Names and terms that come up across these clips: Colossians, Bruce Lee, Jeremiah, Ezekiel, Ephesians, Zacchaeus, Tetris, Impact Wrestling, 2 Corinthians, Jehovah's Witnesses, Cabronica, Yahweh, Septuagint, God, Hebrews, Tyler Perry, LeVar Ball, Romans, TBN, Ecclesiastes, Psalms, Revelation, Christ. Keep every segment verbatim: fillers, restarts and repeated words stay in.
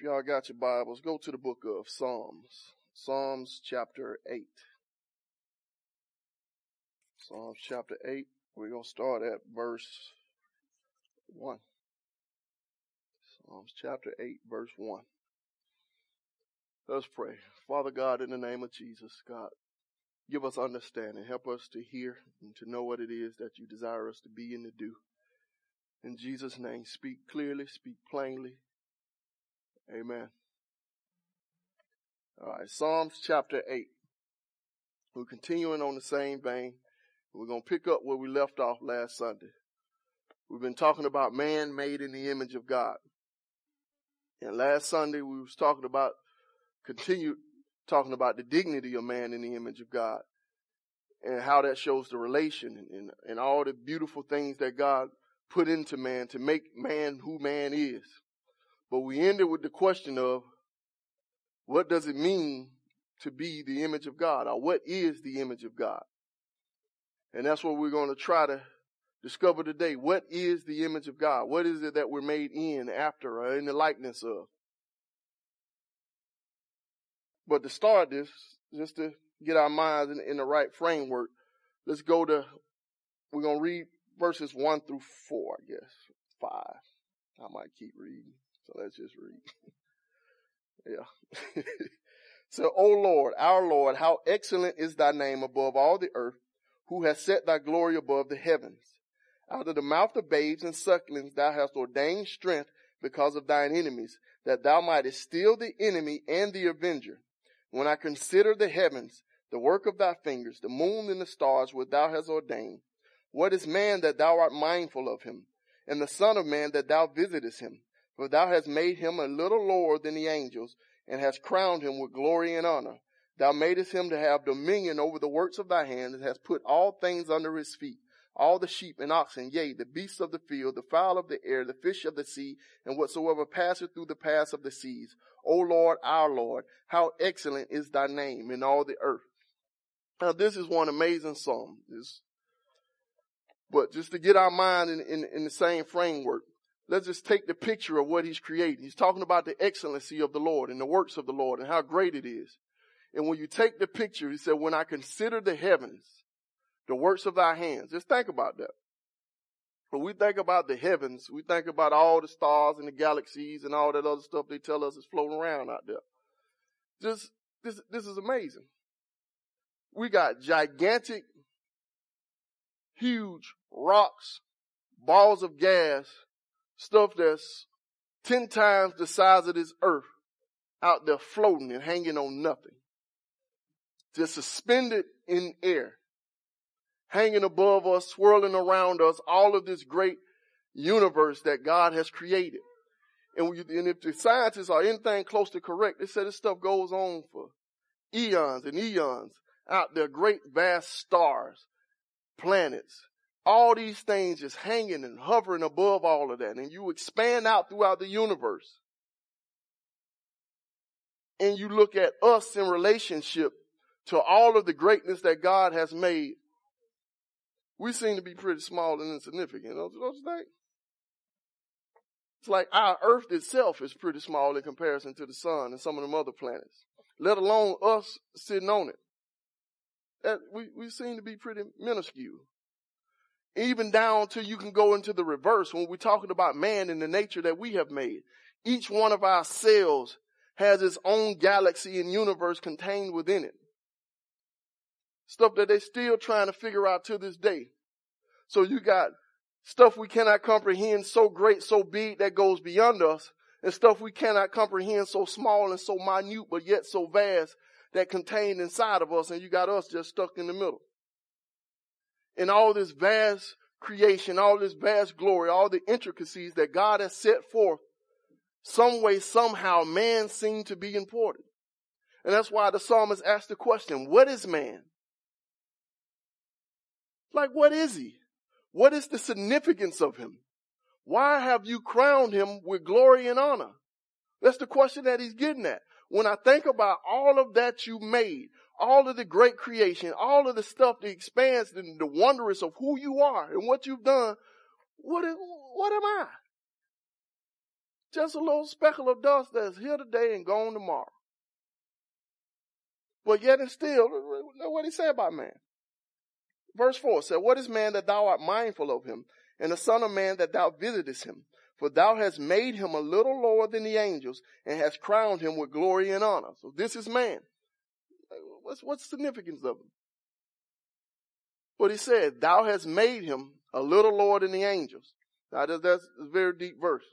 If y'all got your Bibles, go to the book of Psalms, Psalms chapter eight. Psalms chapter eight, we're going to start at verse one. Psalms chapter eight, verse one. Let's pray. Father God, in the name of Jesus, God, give us understanding. Help us to hear and to know what it is that you desire us to be and to do. In Jesus' name, speak clearly, speak plainly. Amen. All right, Psalms chapter eight. We're continuing on the same vein. We're going to pick up where we left off last Sunday. We've been talking about man made in the image of God. And last Sunday we was talking about, continued talking about the dignity of man in the image of God and how that shows the relation and, and, and all the beautiful things that God put into man to make man who man is. But we ended with the question of, what does it mean to be the image of God? Or what is the image of God? And that's what we're going to try to discover today. What is the image of God? What is it that we're made in, after, or in the likeness of? But to start this, just to get our minds in, in the right framework, let's go to, we're going to read verses one through four, I guess, five. I might keep reading. So let's just read. Yeah. So, O Lord, our Lord, how excellent is thy name above all the earth, who hast set thy glory above the heavens. Out of the mouth of babes and sucklings thou hast ordained strength because of thine enemies, that thou mightest still the enemy and the avenger. When I consider the heavens, the work of thy fingers, the moon and the stars which thou hast ordained, what is man that thou art mindful of him, and the son of man that thou visitest him? For thou hast made him a little lower than the angels, and hast crowned him with glory and honor. Thou madest him to have dominion over the works of thy hand, and hast put all things under his feet, all the sheep and oxen, yea, the beasts of the field, the fowl of the air, the fish of the sea, and whatsoever passeth through the paths of the seas. O Lord, our Lord, how excellent is thy name in all the earth. Now, this is one amazing psalm. It's, but just to get our mind in, in, in the same framework, let's just take the picture of what he's creating. He's talking about the excellency of the Lord and the works of the Lord and how great it is. And when you take the picture, he said, when I consider the heavens, the works of thy hands. Just think about that. When we think about the heavens, we think about all the stars and the galaxies and all that other stuff they tell us is floating around out there. Just, this, this is amazing. We got gigantic, huge rocks, balls of gas, stuff that's ten times the size of this earth out there floating and hanging on nothing. Just suspended in air, hanging above us, swirling around us, all of this great universe that God has created. And, we, and if the scientists are anything close to correct, they said this stuff goes on for eons and eons out there, great vast stars, planets. All these things just hanging and hovering above all of that. And you expand out throughout the universe. And you look at us in relationship to all of the greatness that God has made. We seem to be pretty small and insignificant, don't you think? It's like our earth itself is pretty small in comparison to the sun and some of them other planets, let alone us sitting on it. That we, we seem to be pretty minuscule. Even down to you can go into the reverse when we're talking about man and the nature that we have made. Each one of our cells has its own galaxy and universe contained within it. Stuff that they're still trying to figure out to this day. So you got stuff we cannot comprehend so great, so big that goes beyond us, and stuff we cannot comprehend so small and so minute but yet so vast that contained inside of us, and you got us just stuck in the middle. And all this vast creation, all this vast glory, all the intricacies that God has set forth, some way, somehow, man seemed to be important. And that's why the psalmist asked the question, what is man? Like, what is he? What is the significance of him? Why have you crowned him with glory and honor? That's the question that he's getting at. When I think about all of that you made, all of the great creation, all of the stuff that expands the, the wondrous of who you are and what you've done, what, is, what am I? Just a little speckle of dust that's here today and gone tomorrow. But yet and still, what he said about man. Verse four said, what is man that thou art mindful of him, and the son of man that thou visitest him? For thou hast made him a little lower than the angels, and hast crowned him with glory and honor. So this is man. What's, what's the significance of him? But he said, thou hast made him a little lower than the angels. Now that's, that's a very deep verse.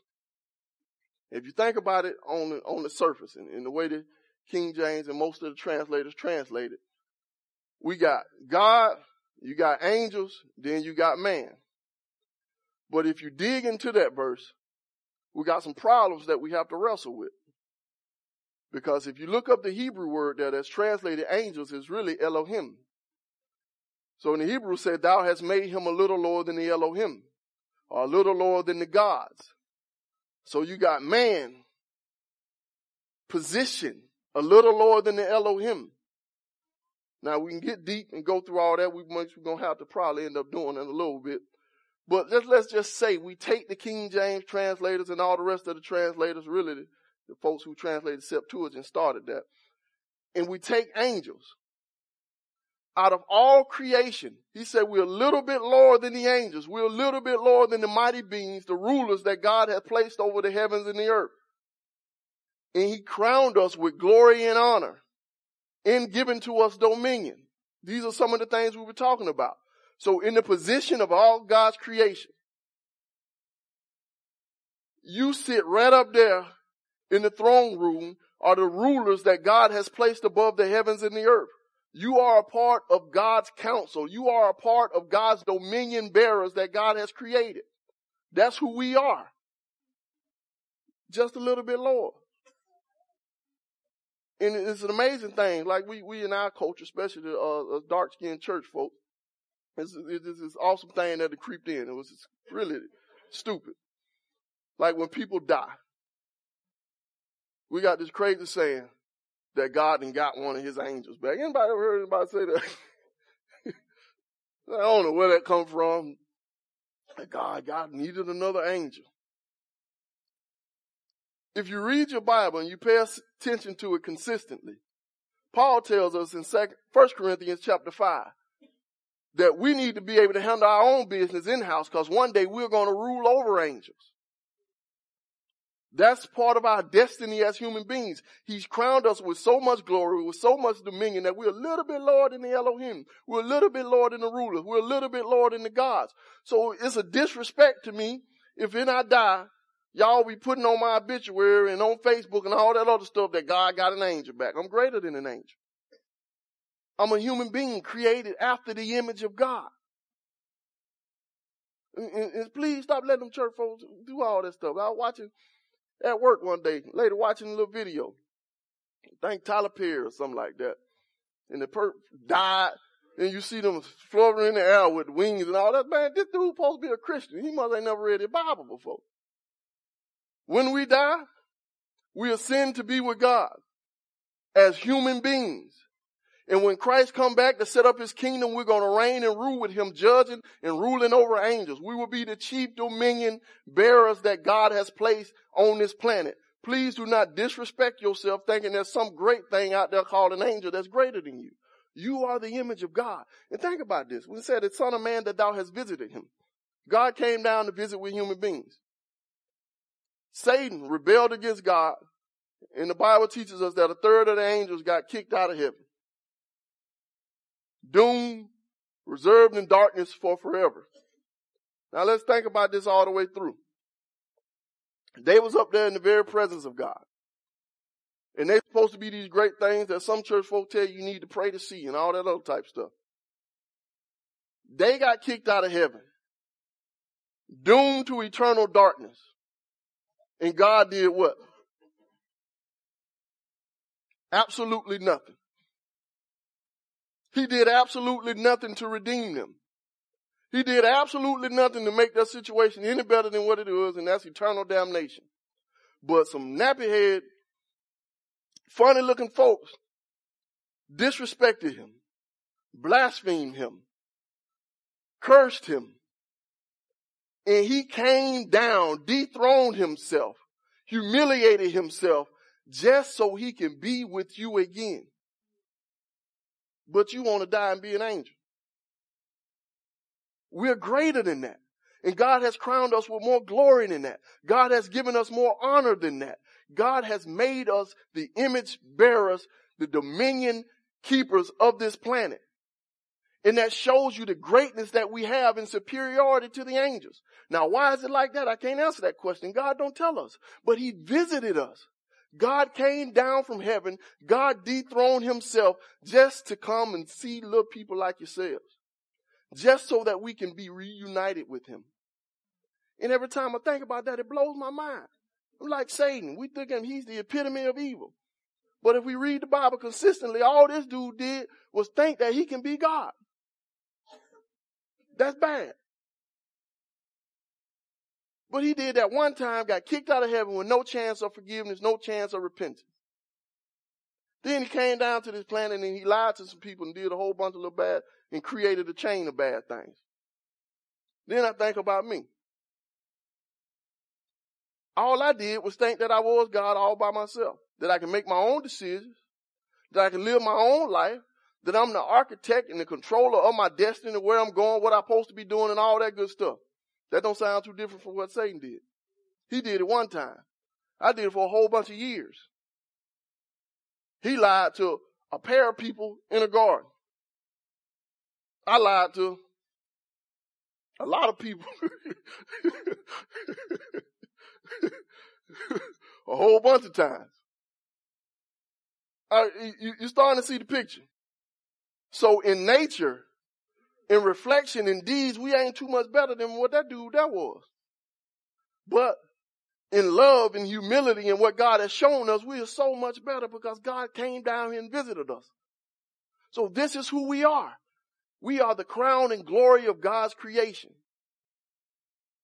If you think about it on the, on the surface, and in the way that King James and most of the translators translate it, we got God, you got angels, then you got man. But if you dig into that verse, we got some problems that we have to wrestle with. Because if you look up the Hebrew word there that's translated angels, it's really Elohim. So in the Hebrew it said, thou hast made him a little lower than the Elohim, or a little lower than the gods. So you got man, position, a little lower than the Elohim. Now we can get deep and go through all that. We much we're going to have to probably end up doing in a little bit. But let's, let's just say we take the King James translators and all the rest of the translators, really the, the folks who translated Septuagint started that. And we take angels. Out of all creation, he said we're a little bit lower than the angels. We're a little bit lower than the mighty beings, the rulers that God has placed over the heavens and the earth. And he crowned us with glory and honor and given to us dominion. These are some of the things we were talking about. So in the position of all God's creation, you sit right up there in the throne room are the rulers that God has placed above the heavens and the earth. You are a part of God's counsel. You are a part of God's dominion bearers that God has created. That's who we are. Just a little bit lower. And it's an amazing thing. Like we, we in our culture, especially the uh, dark-skinned church folk, It's, it's this awesome thing that it creeped in. It was really stupid. Like when people die, we got this crazy saying that God done got one of his angels back. Anybody ever heard anybody say that? I don't know where that come from. God, God needed another angel. If you read your Bible and you pay attention to it consistently, Paul tells us in First Corinthians chapter five, that we need to be able to handle our own business in-house because one day we're going to rule over angels. That's part of our destiny as human beings. He's crowned us with so much glory, with so much dominion that we're a little bit lower than the Elohim. We're a little bit lower than the rulers. We're a little bit lower than the gods. So it's a disrespect to me if when I die, y'all be putting on my obituary and on Facebook and all that other stuff that God got an angel back. I'm greater than an angel. I'm a human being created after the image of God. And, and, and please stop letting them church folks do all that stuff. I was watching at work one day, later watching a little video. I think Tyler Perry or something like that. And the perp died, and you see them fluttering in the air with wings and all that. Man, this dude supposed to be a Christian. He must ain't never read the Bible before. When we die, we ascend to be with God as human beings. And when Christ come back to set up his kingdom, we're going to reign and rule with him, judging and ruling over angels. We will be the chief dominion bearers that God has placed on this planet. Please do not disrespect yourself thinking there's some great thing out there called an angel that's greater than you. You are the image of God. And think about this. We said, the son of man that thou hast visited him. God came down to visit with human beings. Satan rebelled against God. And the Bible teaches us that a third of the angels got kicked out of heaven. Doom, reserved in darkness for forever. Now let's think about this all the way through. They was up there in the very presence of God. And they're supposed to be these great things that some church folk tell you you need to pray to see and all that other type stuff. They got kicked out of heaven. Doomed to eternal darkness. And God did what? Absolutely nothing. He did absolutely nothing to redeem them. He did absolutely nothing to make that situation any better than what it is, and that's eternal damnation. But some nappy-head, funny-looking folks disrespected him, blasphemed him, cursed him, and he came down, dethroned himself. humiliated himself just so he can be with you again. But you want to die and be an angel. We're greater than that. And God has crowned us with more glory than that. God has given us more honor than that. God has made us the image bearers, the dominion keepers of this planet. And that shows you the greatness that we have in superiority to the angels. Now, why is it like that? I can't answer that question. God don't tell us. But he visited us. God came down from heaven. God dethroned himself just to come and see little people like yourselves. Just so that we can be reunited with him. And every time I think about that, it blows my mind. I'm like Satan. We think him, he's the epitome of evil. But if we read the Bible consistently, all this dude did was think that he can be God. That's bad. But he did that one time, got kicked out of heaven with no chance of forgiveness, no chance of repentance. Then he came down to this planet and he lied to some people and did a whole bunch of little bad and created a chain of bad things. Then I think about me. All I did was think that I was God all by myself, that I can make my own decisions, that I can live my own life, that I'm the architect and the controller of my destiny, where I'm going, what I'm supposed to be doing, and all that good stuff. That don't sound too different from what Satan did. He did it one time. I did it for a whole bunch of years. He lied to a pair of people in a garden. I lied to a lot of people. A whole bunch of times. Uh, you, you're starting to see the picture. So in nature, in reflection, in deeds, we ain't too much better than what that dude that was. But in love and humility and what God has shown us, we are so much better because God came down here and visited us. So this is who we are. We are the crown and glory of God's creation.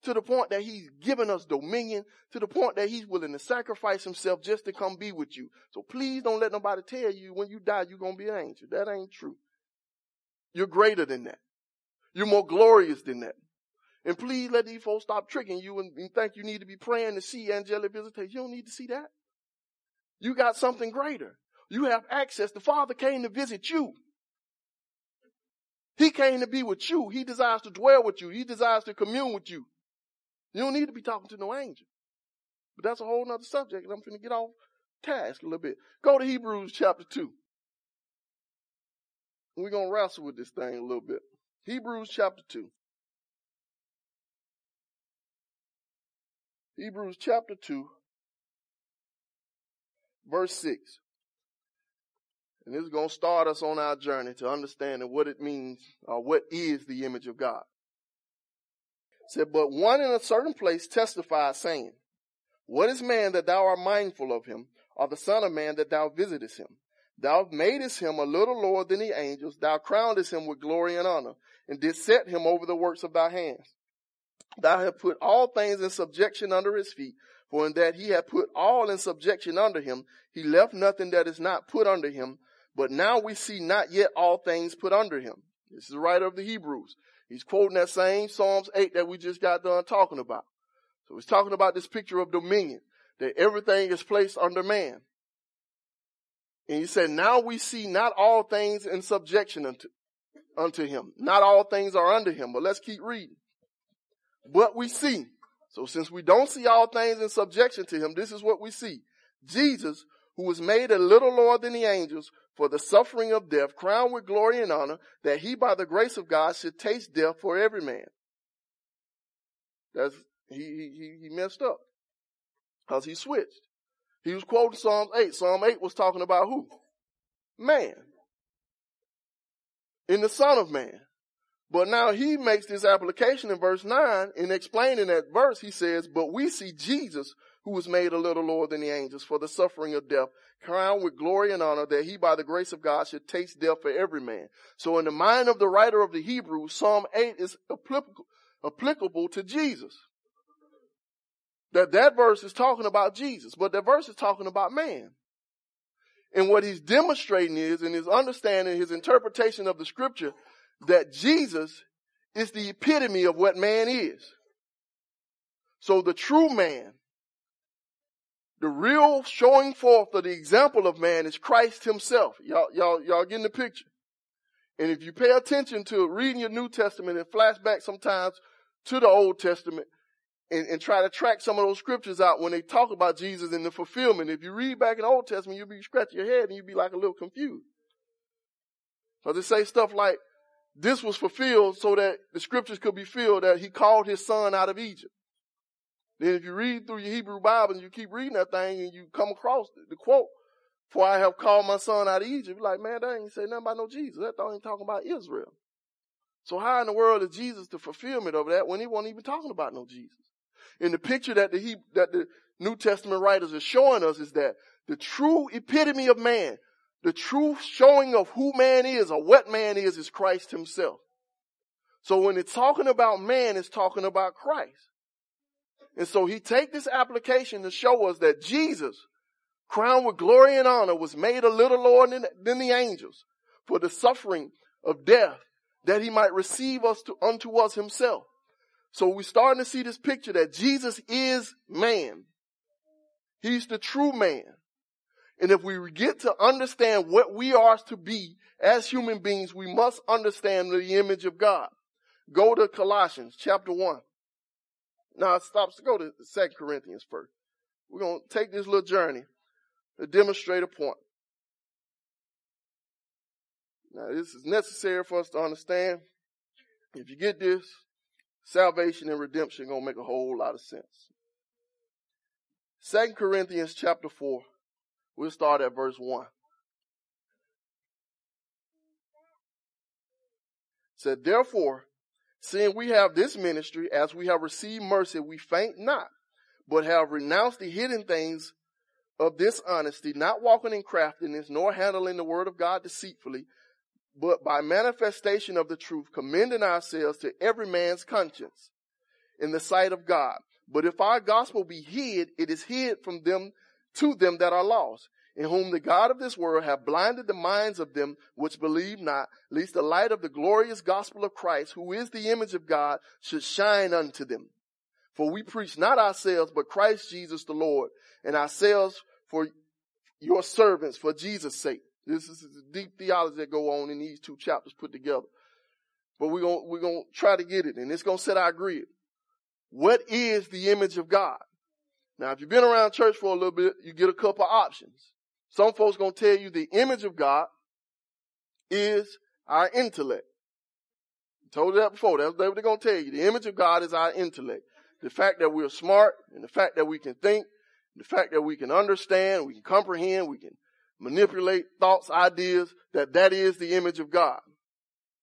To the point that he's given us dominion, to the point that he's willing to sacrifice himself just to come be with you. So please don't let nobody tell you when you die, you're going to be an angel. That ain't true. You're greater than that. You're more glorious than that. And please let these folks stop tricking you and, and think you need to be praying to see angelic visitation. You don't need to see that. You got something greater. You have access. The Father came to visit you. He came to be with you. He desires to dwell with you. He desires to commune with you. You don't need to be talking to no angel. But that's a whole nother subject, and I'm going to get off task a little bit. Go to Hebrews chapter two. We're going to wrestle with this thing a little bit. Hebrews chapter two. Hebrews chapter two, verse six. And this is going to start us on our journey to understanding what it means, or what is the image of God. It said, but one in a certain place testified, saying, what is man that thou art mindful of him, or the son of man that thou visitest him? Thou madest him a little lower than the angels. Thou crownedest him with glory and honor, and didst set him over the works of thy hands. Thou hast put all things in subjection under his feet, for in that he hath put all in subjection under him, he left nothing that is not put under him. But now we see not yet all things put under him. This is the writer of the Hebrews. He's quoting that same Psalms eight that we just got done talking about. So he's talking about this picture of dominion, that everything is placed under man. And he said, now we see not all things in subjection unto, unto him. Not all things are under him. But let's keep reading. But we see. So since we don't see all things in subjection to him, this is what we see. Jesus, who was made a little lower than the angels, for the suffering of death, crowned with glory and honor, that he by the grace of God should taste death for every man. That's, he, he, he messed up because he switched. He was quoting Psalm eight. Psalm eight was talking about who? Man. In the Son of Man. But now he makes this application in verse nine, and explaining that verse, he says, but we see Jesus, who was made a little lower than the angels, for the suffering of death, crowned with glory and honor, that he by the grace of God should taste death for every man. So in the mind of the writer of the Hebrews, Psalm eight is applicable, applicable to Jesus. That that verse is talking about Jesus, but that verse is talking about man. And what he's demonstrating is, in his understanding, his interpretation of the scripture, that Jesus is the epitome of what man is. So the true man The real showing forth of the example of man is Christ himself. Y'all, y'all, y'all getting the picture. And if you pay attention to reading your New Testament and flashback sometimes to the Old Testament and, and try to track some of those scriptures out when they talk about Jesus and the fulfillment, if you read back in the Old Testament, you'll be scratching your head and you'll be like a little confused. Because they say stuff like, this was fulfilled so that the scriptures could be filled that he called his son out of Egypt. Then if you read through your Hebrew Bible and you keep reading that thing and you come across the quote, for I have called my son out of Egypt, you're like, man, that ain't say nothing about no Jesus. That thing ain't talking about Israel. So how in the world is Jesus the fulfillment of that when he wasn't even talking about no Jesus? And the picture that the, he, that the New Testament writers are showing us is that the true epitome of man, the true showing of who man is or what man is, is Christ himself. So when it's talking about man, it's talking about Christ. And so he take this application to show us that Jesus, crowned with glory and honor, was made a little lower than, than the angels for the suffering of death, that he might receive us to, unto us himself. So we're starting to see this picture that Jesus is man. He's the true man. And if we get to understand what we are to be as human beings, we must understand the image of God. Go to Colossians chapter one. Now it stops to go to Second Corinthians first. We're going to take this little journey to demonstrate a point. Now this is necessary for us to understand. If you get this, salvation and redemption going to make a whole lot of sense. Second Corinthians chapter four. We'll start at verse one. It said, therefore, seeing we have this ministry, as we have received mercy, we faint not, but have renounced the hidden things of dishonesty, not walking in craftiness, nor handling the word of God deceitfully, but by manifestation of the truth, commending ourselves to every man's conscience in the sight of God. But if our gospel be hid, it is hid from them, to them that are lost, in whom the God of this world have blinded the minds of them which believe not, lest the light of the glorious gospel of Christ, who is the image of God, should shine unto them. For we preach not ourselves, but Christ Jesus the Lord, and ourselves for your servants for Jesus' sake. This is the deep theology that go on in these two chapters put together. But we're going we're going to try to get it, and it's going to set our grid. What is the image of God? Now, if you've been around church for a little bit, you get a couple options. Some folks going to tell you the image of God is our intellect. I told you that before. That's what they're going to tell you. The image of God is our intellect. The fact that we're smart and the fact that we can think, the fact that we can understand, we can comprehend, we can manipulate thoughts, ideas, that that is the image of God.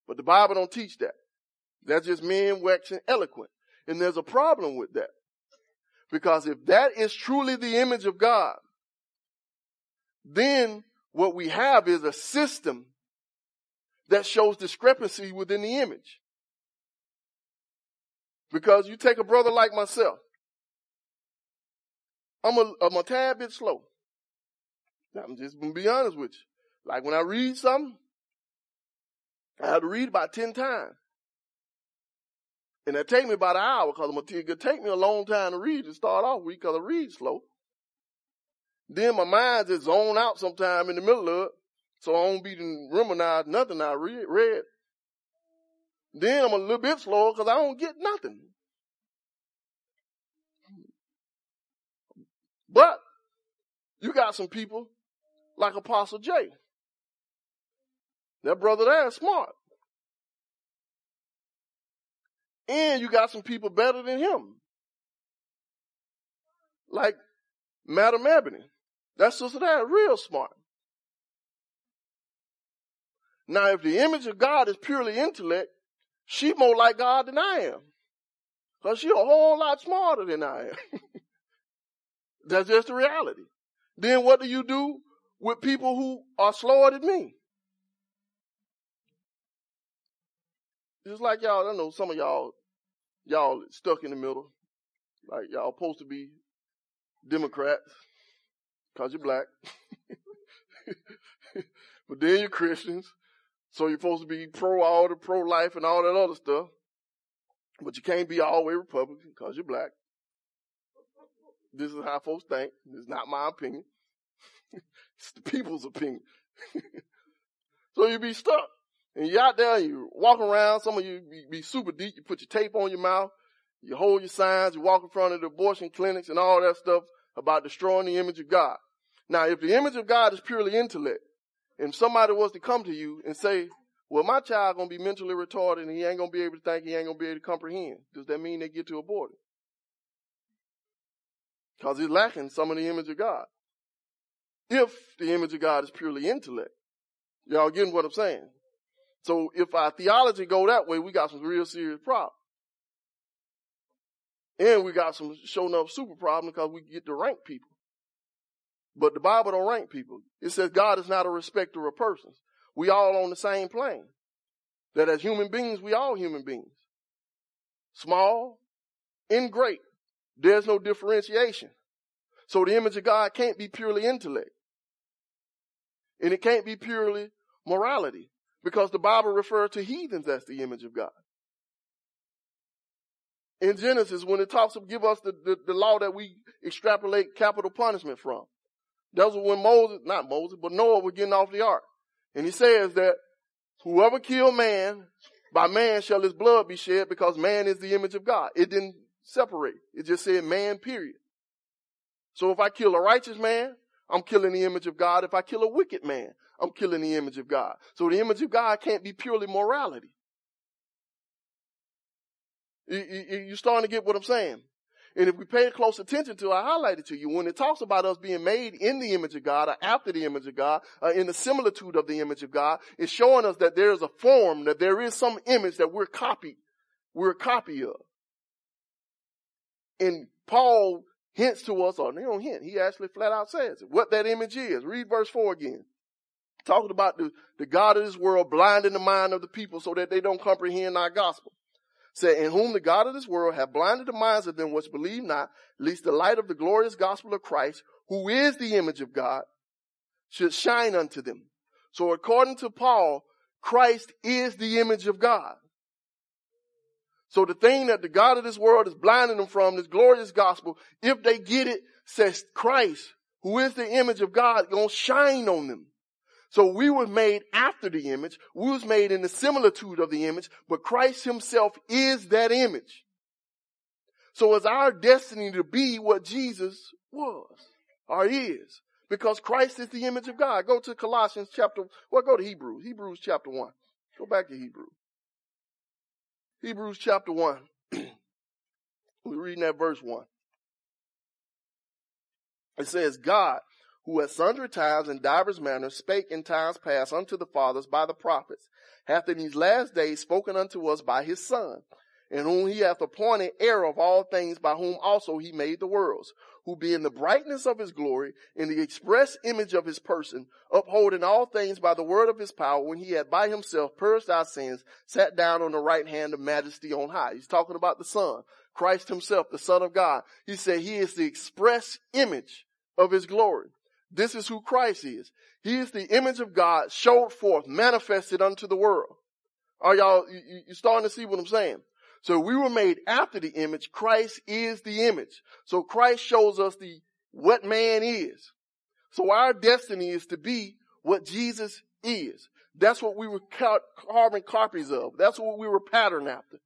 But the Bible don't teach that. That's just men waxing eloquent. And there's a problem with that. Because if that is truly the image of God, then what we have is a system that shows discrepancy within the image. Because you take a brother like myself, I'm a, I'm a tad bit slow. I'm just going to be honest with you. Like when I read something, I have to read about ten times. And that take me about an hour because it could take me a long time to read to start off with because I read slow. Then my mind just zone out sometime in the middle of it, so I don't be ruminized nothing I read, read. Then I'm a little bit slower because I don't get nothing. But you got some people like Apostle Jay. That brother there is smart. And you got some people better than him. Like Madam Ebony. That sister there is real smart. Now, if the image of God is purely intellect, she more like God than I am. Because she's a whole lot smarter than I am. That's just the reality. Then what do you do with people who are slower than me? Just like y'all, I know some of y'all Y'all stuck in the middle, like y'all supposed to be Democrats because you're black, but then you're Christians, so you're supposed to be pro all the pro-life and all that other stuff, but you can't be all the way Republican because you're black. This is how folks think. It's not my opinion. It's the people's opinion. So you be stuck. And you're out there, you walk around. Some of you be super deep. You put your tape on your mouth. You hold your signs. You walk in front of the abortion clinics and all that stuff about destroying the image of God. Now, if the image of God is purely intellect, and somebody was to come to you and say, well, my child going to be mentally retarded and he ain't going to be able to think, he ain't going to be able to comprehend, does that mean they get to abort it? Because he's lacking some of the image of God. If the image of God is purely intellect. Y'all getting what I'm saying? So if our theology go that way, we got some real serious problems. And we got some showing up super problems because we get to rank people. But the Bible don't rank people. It says God is not a respecter of persons. We all on the same plane. That as human beings, we all human beings. Small and great. There's no differentiation. So the image of God can't be purely intellect. And it can't be purely morality. Because the Bible refers to heathens as the image of God. In Genesis, when it talks of give us the, the, the law that we extrapolate capital punishment from. That was when Moses, not Moses, but Noah was getting off the ark. And he says that whoever killed man, by man shall his blood be shed, because man is the image of God. It didn't separate. It just said man, period. So if I kill a righteous man, I'm killing the image of God. If I kill a wicked man, I'm killing the image of God. So the image of God can't be purely morality. You're starting to get what I'm saying. And if we pay close attention to, I highlighted to you, when it talks about us being made in the image of God or after the image of God or in the similitude of the image of God, it's showing us that there is a form, that there is some image that we're copied, we're a copy of. And Paul hints to us, or they don't hint, he actually flat out says it, what that image is. Read verse four again. Talking about the, the God of this world blinding the mind of the people so that they don't comprehend our gospel. Said, in whom the God of this world hath blinded the minds of them which believe not, lest the light of the glorious gospel of Christ, who is the image of God, should shine unto them. So according to Paul, Christ is the image of God. So the thing that the God of this world is blinding them from, this glorious gospel, if they get it, says Christ, who is the image of God, gonna shine on them. So we were made after the image. We was made in the similitude of the image, but Christ himself is that image. So it's our destiny to be what Jesus was or is, because Christ is the image of God. Go to Colossians chapter, well, go to Hebrews, Hebrews chapter one. Go back to Hebrews. Hebrews chapter one. We're reading that verse one. It says, God, who at sundry times and divers manners spake in times past unto the fathers by the prophets, hath in these last days spoken unto us by his Son, in whom he hath appointed heir of all things, by whom also he made the worlds, who being the brightness of his glory, and the express image of his person, upholding all things by the word of his power, when he had by himself purged our sins, sat down on the right hand of majesty on high. He's talking about the Son, Christ himself, the Son of God. He said he is the express image of his glory. This is who Christ is. He is the image of God showed forth, manifested unto the world. Are y'all, you, you starting to see what I'm saying? So we were made after the image. Christ is the image. So Christ shows us the, what man is. So our destiny is to be what Jesus is. That's what we were carving copies of. That's what we were patterned after.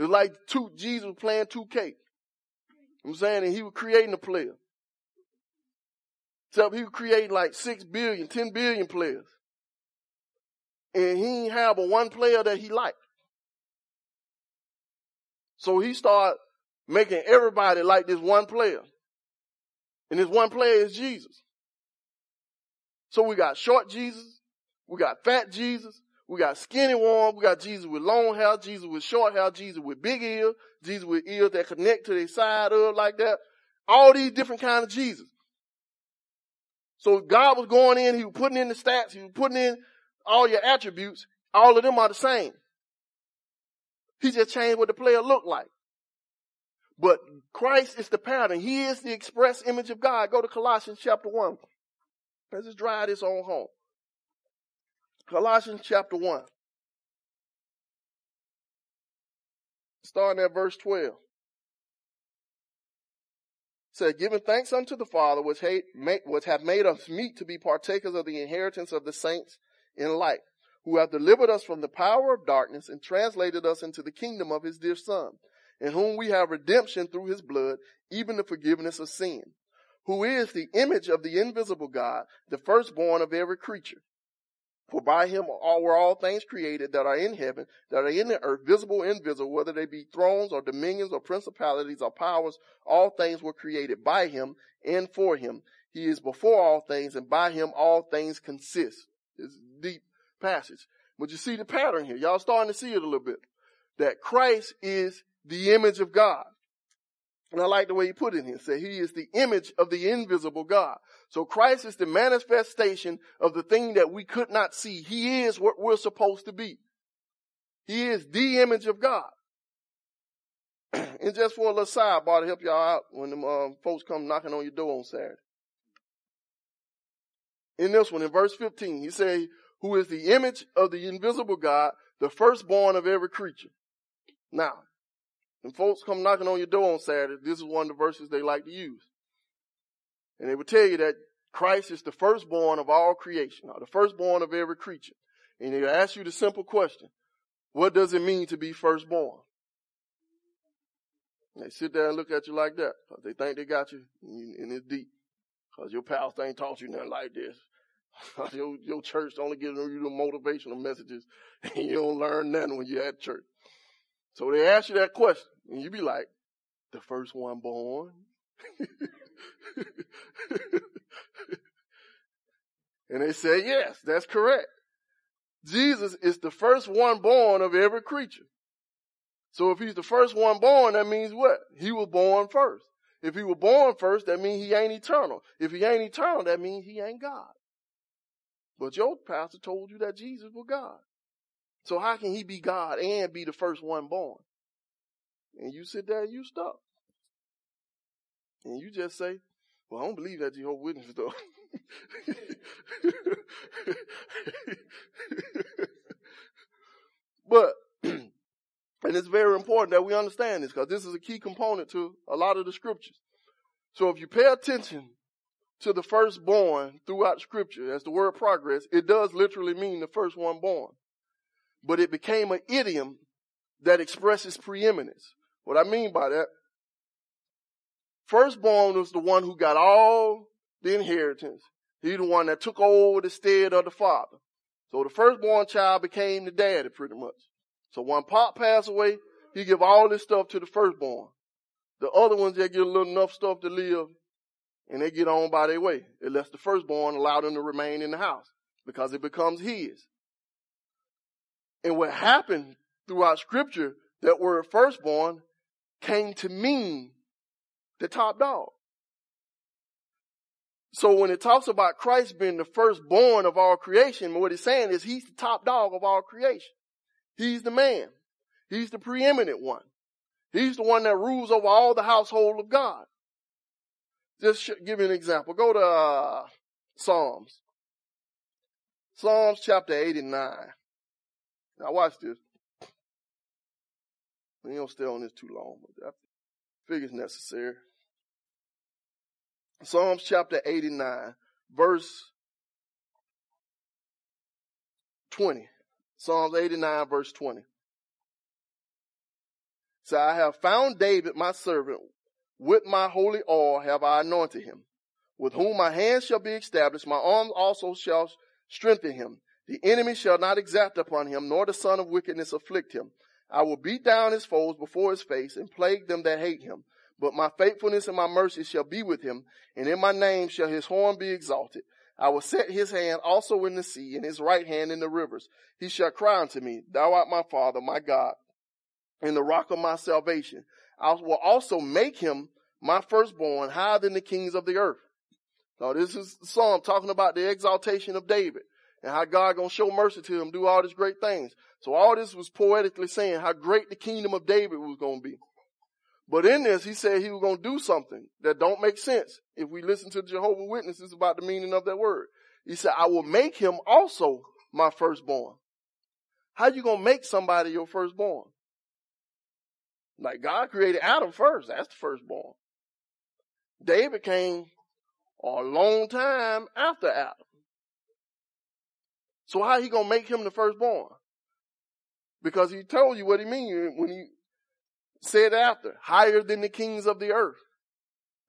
It's like two, Jesus playing two K. I'm saying, and he was creating a player. Except he would create like six billion, ten billion players. And he ain't have a one player that he liked. So he started making everybody like this one player. And this one player is Jesus. So we got short Jesus. We got fat Jesus. We got skinny one. We got Jesus with long hair, Jesus with short hair, Jesus with big ears, Jesus with ears that connect to their side up like that. All these different kinds of Jesus. So God was going in, he was putting in the stats, he was putting in all your attributes. All of them are the same. He just changed what the player looked like. But Christ is the pattern. He is the express image of God. Go to Colossians chapter one. Let's just drive this on home. Colossians chapter one. Starting at verse twelve. said, giving thanks unto the Father, which hath made us meet to be partakers of the inheritance of the saints in light, who hath delivered us from the power of darkness and translated us into the kingdom of his dear Son, in whom we have redemption through his blood, even the forgiveness of sin, who is the image of the invisible God, the firstborn of every creature. For by him all were all things created that are in heaven, that are in the earth, visible and invisible, whether they be thrones or dominions or principalities or powers, all things were created by him and for him. He is before all things, and by him all things consist. It's a deep passage. But you see the pattern here. Y'all starting to see it a little bit. That Christ is the image of God. And I like the way he put it here. He said he is the image of the invisible God. So Christ is the manifestation of the thing that we could not see. He is what we're supposed to be. He is the image of God. And just for a little sidebar to help y'all out when them um, folks come knocking on your door on Saturday. In this one, in verse fifteen, he said, who is the image of the invisible God, the firstborn of every creature. Now, when folks come knocking on your door on Saturday, this is one of the verses they like to use. And they would tell you that Christ is the firstborn of all creation, or the firstborn of every creature. And they ask you the simple question, what does it mean to be firstborn? And they sit there and look at you like that, because they think they got you, and it's deep. Because your pastor ain't taught you nothing like this. your, your church only gives you the motivational messages, and you don't learn nothing when you're at church. So they ask you that question, and you be like, the first one born? And they say, yes, that's correct. Jesus is the first one born of every creature. So if he's the first one born, that means what? He was born first. If he was born first, that means he ain't eternal. If he ain't eternal, that means he ain't God. But your pastor told you that Jesus was God. So how can he be God and be the first one born? And you sit there and you stuck. And you just say, well, I don't believe that Jehovah's Witness though. But, and it's very important that we understand this, because this is a key component to a lot of the scriptures. So if you pay attention to the firstborn throughout scripture, as the word progress, it does literally mean the first one born. But it became an idiom that expresses preeminence. What I mean by that, firstborn was the one who got all the inheritance. He's the one that took over the stead of the father. So the firstborn child became the daddy pretty much. So when Pop passed away, he give all this stuff to the firstborn. The other ones, they get a little enough stuff to live, and they get on by their way, unless the firstborn allowed them to remain in the house, because it becomes his. And what happened throughout scripture, that word firstborn came to mean the top dog. So when it talks about Christ being the firstborn of all creation, what it's saying is he's the top dog of all creation. He's the man. He's the preeminent one. He's the one that rules over all the household of God. Just give you an example. Go to uh, Psalms. Psalms chapter eighty-nine. Now watch this. We don't stay on this too long, but I figure it's necessary. Psalms chapter eighty-nine, verse twenty. Psalms eighty-nine, verse twenty. So I have found David, my servant, with my holy oil have I anointed him, with whom my hands shall be established, my arms also shall strengthen him. The enemy shall not exact upon him, nor the son of wickedness afflict him. I will beat down his foes before his face and plague them that hate him. But my faithfulness and my mercy shall be with him, and in my name shall his horn be exalted. I will set his hand also in the sea, and his right hand in the rivers. He shall cry unto me, Thou art my Father, my God, and the rock of my salvation. I will also make him my firstborn, higher than the kings of the earth. Now this is the psalm talking about the exaltation of David, and how God gonna show mercy to him, do all these great things. So all this was poetically saying how great the kingdom of David was gonna be. But in this, he said he was gonna do something that don't make sense if we listen to Jehovah's Witnesses about the meaning of that word. He said, I will make him also my firstborn. How you gonna make somebody your firstborn? Like God created Adam first, that's the firstborn. David came a long time after Adam. So how he gonna make him the firstborn? Because he told you what he mean when he said after, higher than the kings of the earth.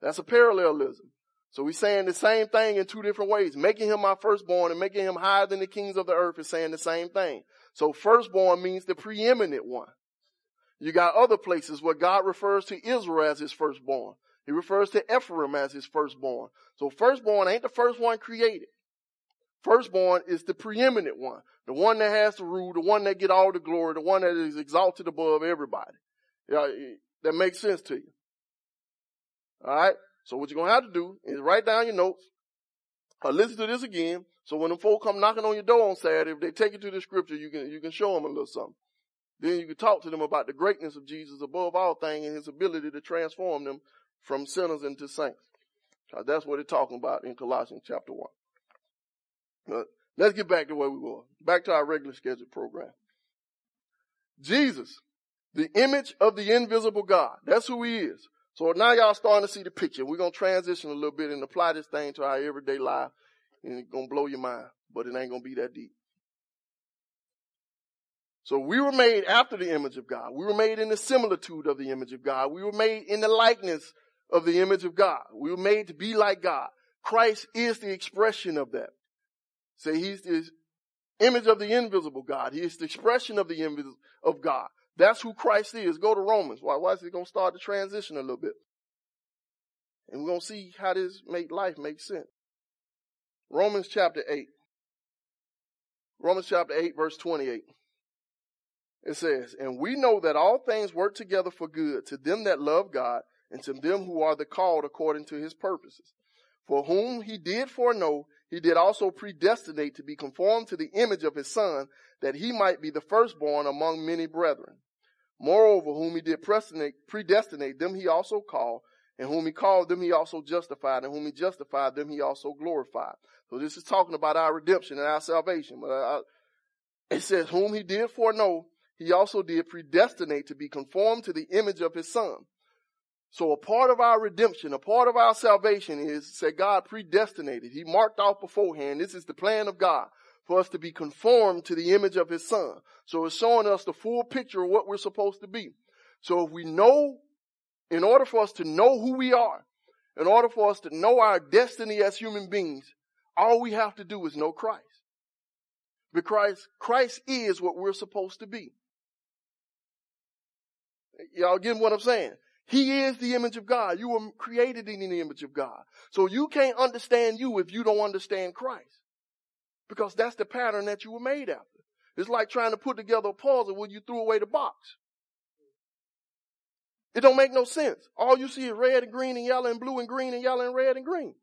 That's a parallelism. So he's saying the same thing in two different ways. Making him my firstborn and making him higher than the kings of the earth is saying the same thing. So firstborn means the preeminent one. You got other places where God refers to Israel as his firstborn. He refers to Ephraim as his firstborn. So firstborn ain't the first one created. Firstborn is the preeminent one, the one that has to rule, the one that get all the glory, the one that is exalted above everybody. Yeah, that makes sense to you. All right? So what you're going to have to do is write down your notes or listen to this again. So when the folk come knocking on your door on Saturday, if they take you to the scripture, you can, you can show them a little something. Then you can talk to them about the greatness of Jesus above all things and his ability to transform them from sinners into saints. That's what they're talking about in Colossians chapter one. But let's get back to where we were. Back to our regular scheduled program. Jesus, the image of the invisible God. That's who he is. So now y'all starting to see the picture. We're going to transition a little bit and apply this thing to our everyday life. And it's going to blow your mind. But it ain't going to be that deep. So we were made after the image of God. We were made in the similitude of the image of God. We were made in the likeness of the image of God. We were made to be like God. Christ is the expression of that. Say, so he's the image of the invisible God. He is the expression of the image of God. That's who Christ is. Go to Romans. Why, why is he going to start the transition a little bit? And we're going to see how this make life make sense. Romans chapter eight. Romans chapter eight, verse twenty-eight. It says, and we know that all things work together for good to them that love God and to them who are the called according to his purposes. For whom he did foreknow, he did also predestinate to be conformed to the image of his Son, that he might be the firstborn among many brethren. Moreover, whom he did predestinate, them he also called, and whom he called, them he also justified, and whom he justified, them he also glorified. So this is talking about our redemption and our salvation. But I, it says, whom he did foreknow, he also did predestinate to be conformed to the image of his Son. So a part of our redemption, a part of our salvation is that God predestinated. He marked off beforehand. This is the plan of God for us to be conformed to the image of his Son. So it's showing us the full picture of what we're supposed to be. So if we know, in order for us to know who we are, in order for us to know our destiny as human beings, all we have to do is know Christ. Because Christ is what we're supposed to be. Y'all getting what I'm saying? He is the image of God. You were created in the image of God. So you can't understand you if you don't understand Christ. Because that's the pattern that you were made after. It's like trying to put together a puzzle when you threw away the box. It don't make no sense. All you see is red and green and yellow and blue and green and yellow and red and green.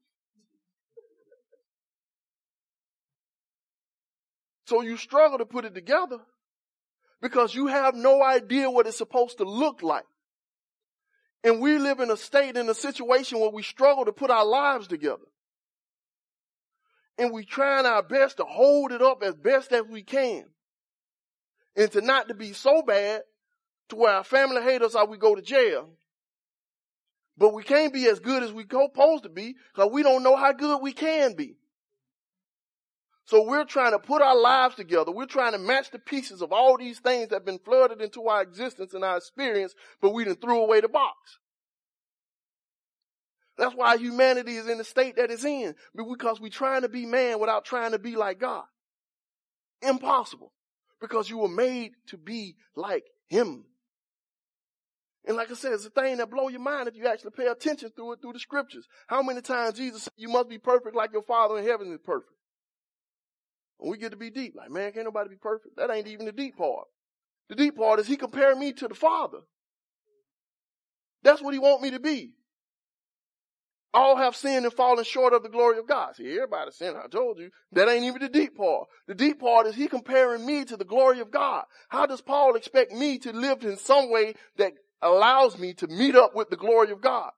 So you struggle to put it together because you have no idea what it's supposed to look like. And we live in a state, in a situation where we struggle to put our lives together. And we're trying our best to hold it up as best as we can. And to not to be so bad to where our family hate us or we go to jail. But we can't be as good as we're supposed to be because we don't know how good we can be. So we're trying to put our lives together. We're trying to match the pieces of all these things that have been flooded into our existence and our experience, but we done threw away the box. That's why humanity is in the state that it's in, because we're trying to be man without trying to be like God. Impossible, because you were made to be like him. And like I said, it's a thing that blow your mind if you actually pay attention through it, through the scriptures. How many times Jesus said, you must be perfect like your Father in heaven is perfect. And we get to be deep. Like, man, can't nobody be perfect. That ain't even the deep part. The deep part is he compared me to the Father. That's what he want me to be. All have sinned and fallen short of the glory of God. See, everybody sinned, I told you. That ain't even the deep part. The deep part is he comparing me to the glory of God. How does Paul expect me to live in some way that allows me to meet up with the glory of God?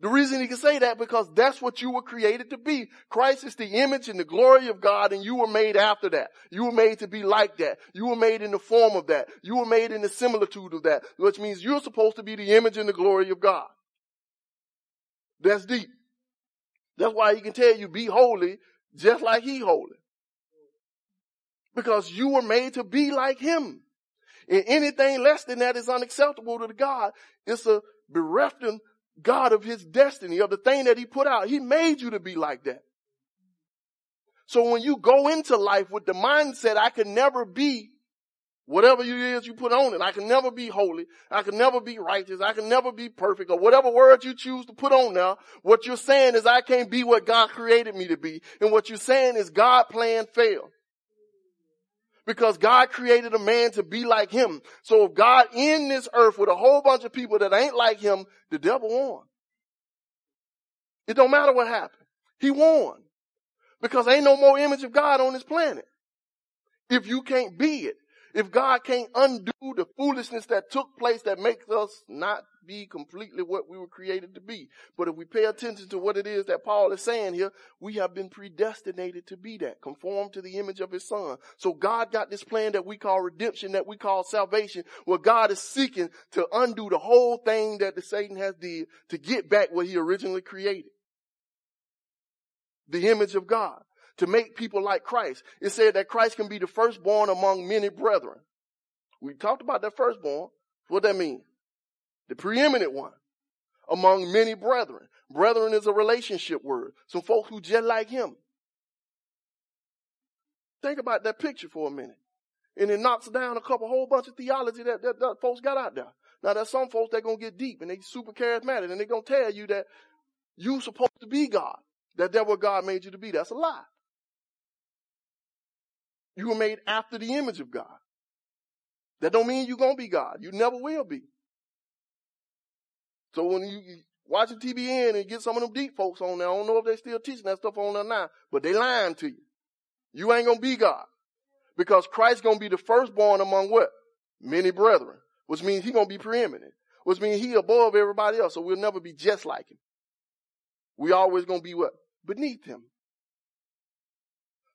The reason he can say that, because that's what you were created to be. Christ is the image and the glory of God, and you were made after that. You were made to be like that. You were made in the form of that. You were made in the similitude of that, which means you're supposed to be the image and the glory of God. That's deep. That's why he can tell you, be holy just like he holy. Because you were made to be like him. And anything less than that is unacceptable to God. It's a berefting God of his destiny, of the thing that he put out. He made you to be like that. So when you go into life with the mindset, I can never be whatever it is you put on it. I can never be holy. I can never be righteous. I can never be perfect, or whatever word you choose to put on now. What you're saying is I can't be what God created me to be. And what you're saying is God's plan failed. Because God created a man to be like him. So if God in this earth with a whole bunch of people that ain't like him, the devil won. It don't matter what happened. He won. Because ain't no more image of God on this planet. If you can't be it. If God can't undo the foolishness that took place that makes us not be completely what we were created to be. But if we pay attention to what it is that Paul is saying here, we have been predestinated to be that, conformed to the image of his son. So God got this plan that we call redemption, that we call salvation, where God is seeking to undo the whole thing that the Satan has did to get back what he originally created. The image of God, to make people like Christ. It said that Christ can be the firstborn among many brethren. We talked about that firstborn. What that mean? The preeminent one among many brethren. Brethren is a relationship word. Some folks who just like him. Think about that picture for a minute. And it knocks down a couple, whole bunch of theology that, that, that folks got out there. Now there's some folks that going to get deep and they super charismatic and they're going to tell you that you supposed to be God. That that's what God made you to be. That's a lie. You were made after the image of God. That don't mean you're going to be God. You never will be. So when you watch a T B N and get some of them deep folks on there, I don't know if they still teaching that stuff on there now, but they lying to you. You ain't going to be God. Because Christ's going to be the firstborn among what? Many brethren. Which means he's going to be preeminent. Which means he's above everybody else. So we'll never be just like him. We always going to be what? Beneath him.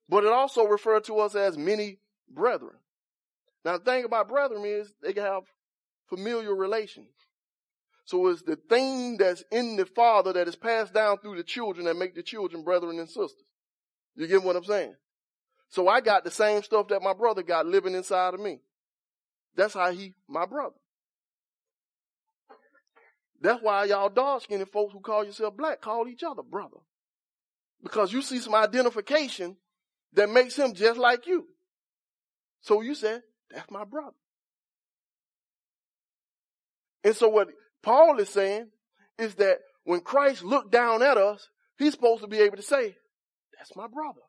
But it also referred to us as many brethren. Now the thing about brethren is they can have familial relations. So it's the thing that's in the father that is passed down through the children that make the children brethren and sisters. You get what I'm saying? So I got the same stuff that my brother got living inside of me. That's how he, my brother. That's why y'all dark-skinned folks who call yourself black call each other brother. Because you see some identification that makes him just like you. So you said, that's my brother. And so what Paul is saying is that when Christ looked down at us, he's supposed to be able to say, that's my brother.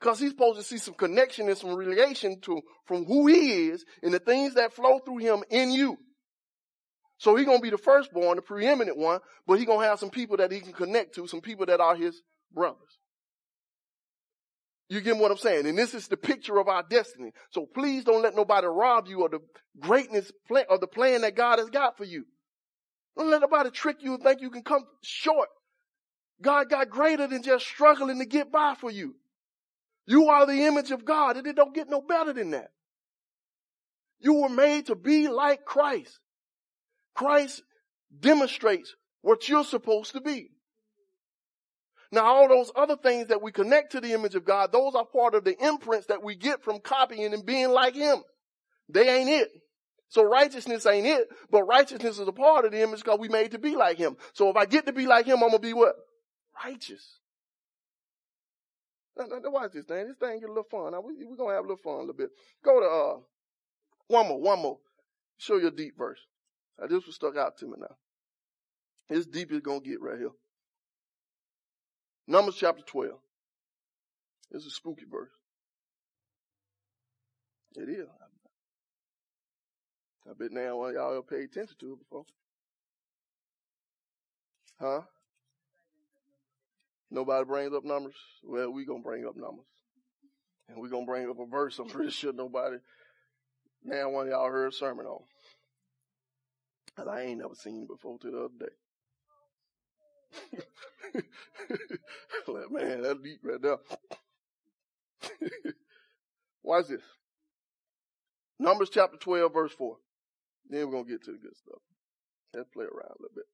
Because he's supposed to see some connection and some relation to from who he is and the things that flow through him in you. So he's going to be the firstborn, the preeminent one, but he's going to have some people that he can connect to, some people that are his brothers. You get what I'm saying? And this is the picture of our destiny. So please don't let nobody rob you of the greatness plan, of the plan that God has got for you. Don't let nobody trick you and think you can come short. God got greater than just struggling to get by for you. You are the image of God, and it don't get no better than that. You were made to be like Christ. Christ demonstrates what you're supposed to be. Now, all those other things that we connect to the image of God, those are part of the imprints that we get from copying and being like him. They ain't it. So righteousness ain't it, but righteousness is a part of the image because we made to be like him. So if I get to be like him, I'm going to be what? Righteous. Now, now, watch this thing. This thing get a little fun. Now, we, we're going to have a little fun a little bit. Go to uh, one more, one more. Show your deep verse. Now, this was stuck out to me now. It's deep it's going to get right here. Numbers chapter twelve. It's a spooky verse. It is. I bet now one of y'all have paid attention to it before. Huh? Nobody brings up numbers? Well, we're going to bring up numbers. And we're going to bring up a verse I'm pretty sure nobody, now one of y'all heard a sermon on. That I ain't never seen before till the other day. Like, man, that's deep right there. Watch this. Numbers chapter twelve, verse four. Then we're going to get to the good stuff. Let's play around a little bit.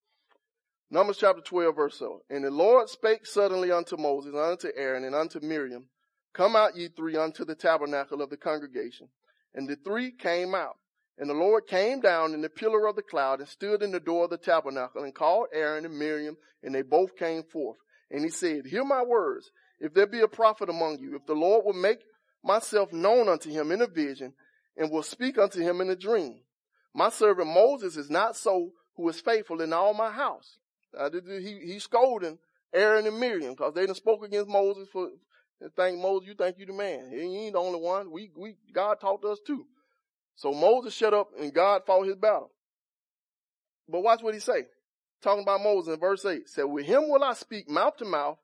Numbers chapter twelve, verse seven. And the Lord spake suddenly unto Moses, and unto Aaron, and unto Miriam, Come out, ye three, unto the tabernacle of the congregation. And the three came out. And the Lord came down in the pillar of the cloud and stood in the door of the tabernacle and called Aaron and Miriam, and they both came forth. And he said, Hear my words. If there be a prophet among you, if the Lord will make myself known unto him in a vision, and will speak unto him in a dream. My servant Moses is not so, who is faithful in all my house. Now, he, he's scolding Aaron and Miriam because they done spoke against Moses for, think Moses, you think you the man. He ain't the only one. We, we, God taught us too. So Moses shut up and God fought his battle. But watch what he say. Talking about Moses in verse eight. Said, with him will I speak mouth to mouth,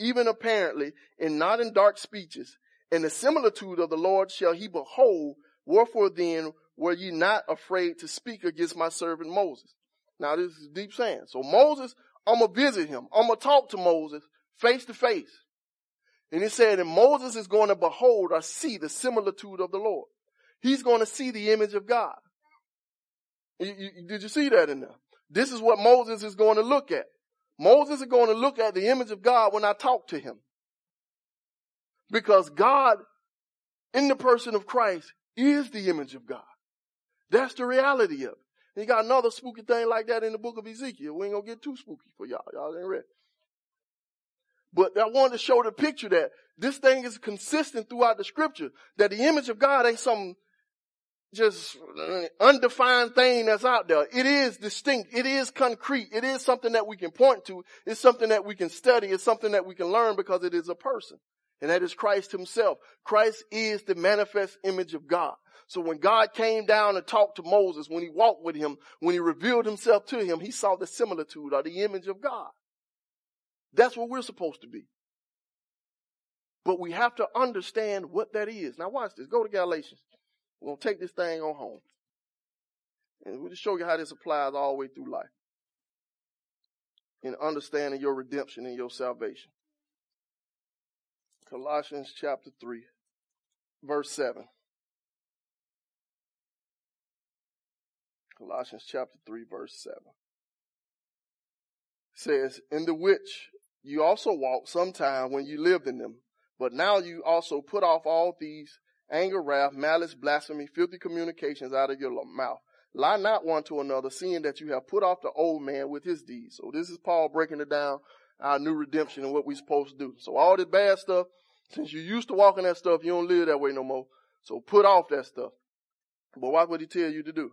even apparently, and not in dark speeches. And the similitude of the Lord shall he behold. Wherefore then were ye not afraid to speak against my servant Moses? Now this is deep saying. So Moses, I'm going to visit him. I'm going to talk to Moses face to face. And he said, and Moses is going to behold or see the similitude of the Lord. He's going to see the image of God. You, you, did you see that in there? This is what Moses is going to look at. Moses is going to look at the image of God when I talk to him. Because God, in the person of Christ, is the image of God. That's the reality of it. And you got another spooky thing like that in the book of Ezekiel. We ain't going to get too spooky for y'all. Y'all ain't ready. But I wanted to show the picture that this thing is consistent throughout the scripture. That the image of God ain't some just undefined thing that's out there. It is distinct. It is concrete. It is something that we can point to. It's something that we can study. It's something that we can learn because it is a person. And that is Christ himself. Christ is the manifest image of God. So when God came down and talked to Moses, when he walked with him, when he revealed himself to him, he saw the similitude or the image of God. That's what we're supposed to be. But we have to understand what that is. Now watch this. Go to Galatians. We're going to take this thing on home. And we'll just show you how this applies all the way through life. In understanding your redemption and your salvation. Colossians chapter three, verse seven. Colossians chapter three, verse seven. Says, in the which you also walked sometime when you lived in them, but now you also put off all these anger, wrath, malice, blasphemy, filthy communications out of your mouth. Lie not one to another, seeing that you have put off the old man with his deeds. So this is Paul breaking it down. Our new redemption and what we're supposed to do. So all this bad stuff, since you used to walking that stuff, you don't live that way no more. So put off that stuff. But what would he tell you to do?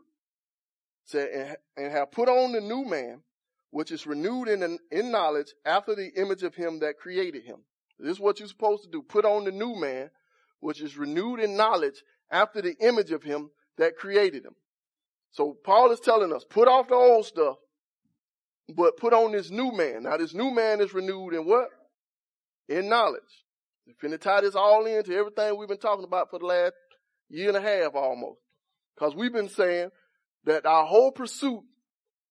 Say, and, and have put on the new man, which is renewed in, in knowledge after the image of him that created him. This is what you're supposed to do. Put on the new man, which is renewed in knowledge after the image of him that created him. So Paul is telling us, put off the old stuff. But put on this new man. Now this new man is renewed in what? In knowledge. We're finna tie this all into everything we've been talking about for the last year and a half almost. Because we've been saying that our whole pursuit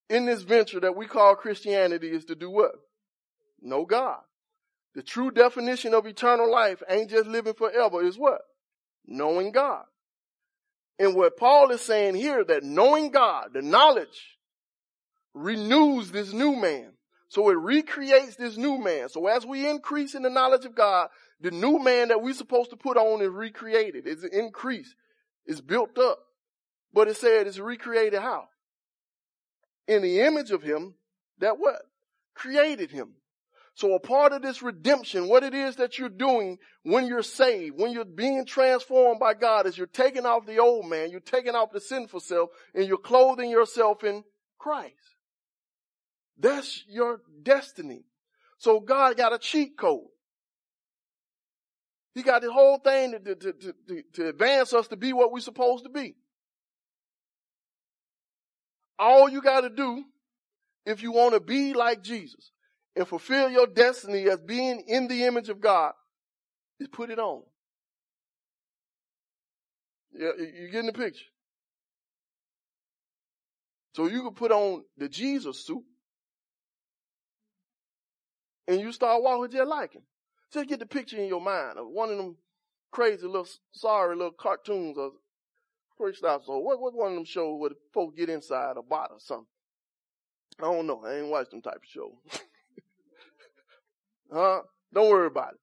in this venture that we call Christianity is to do what? Know God. The true definition of eternal life ain't just living forever. It's what? Knowing God. And what Paul is saying here, that knowing God, the knowledge, renews this new man. So it recreates this new man. So as we increase in the knowledge of God, the new man that we're supposed to put on is recreated. It's increased. It's built up. But it said it's recreated how? In the image of him that what? Created him. So a part of this redemption, what it is that you're doing when you're saved, when you're being transformed by God, is you're taking off the old man, you're taking off the sinful self, and you're clothing yourself in Christ. That's your destiny. So God got a cheat code. He got this whole thing to, to, to, to, to advance us to be what we're supposed to be. All you got to do if you want to be like Jesus and fulfill your destiny as being in the image of God is put it on. Yeah, you're getting the picture. So you can put on the Jesus suit. And you start walking just like him. Just get the picture in your mind of one of them crazy little, sorry little cartoons or freaked out. So what, what's one of them shows where the folks get inside a bot or something? I don't know. I ain't watched them type of show. Huh? Don't worry about it.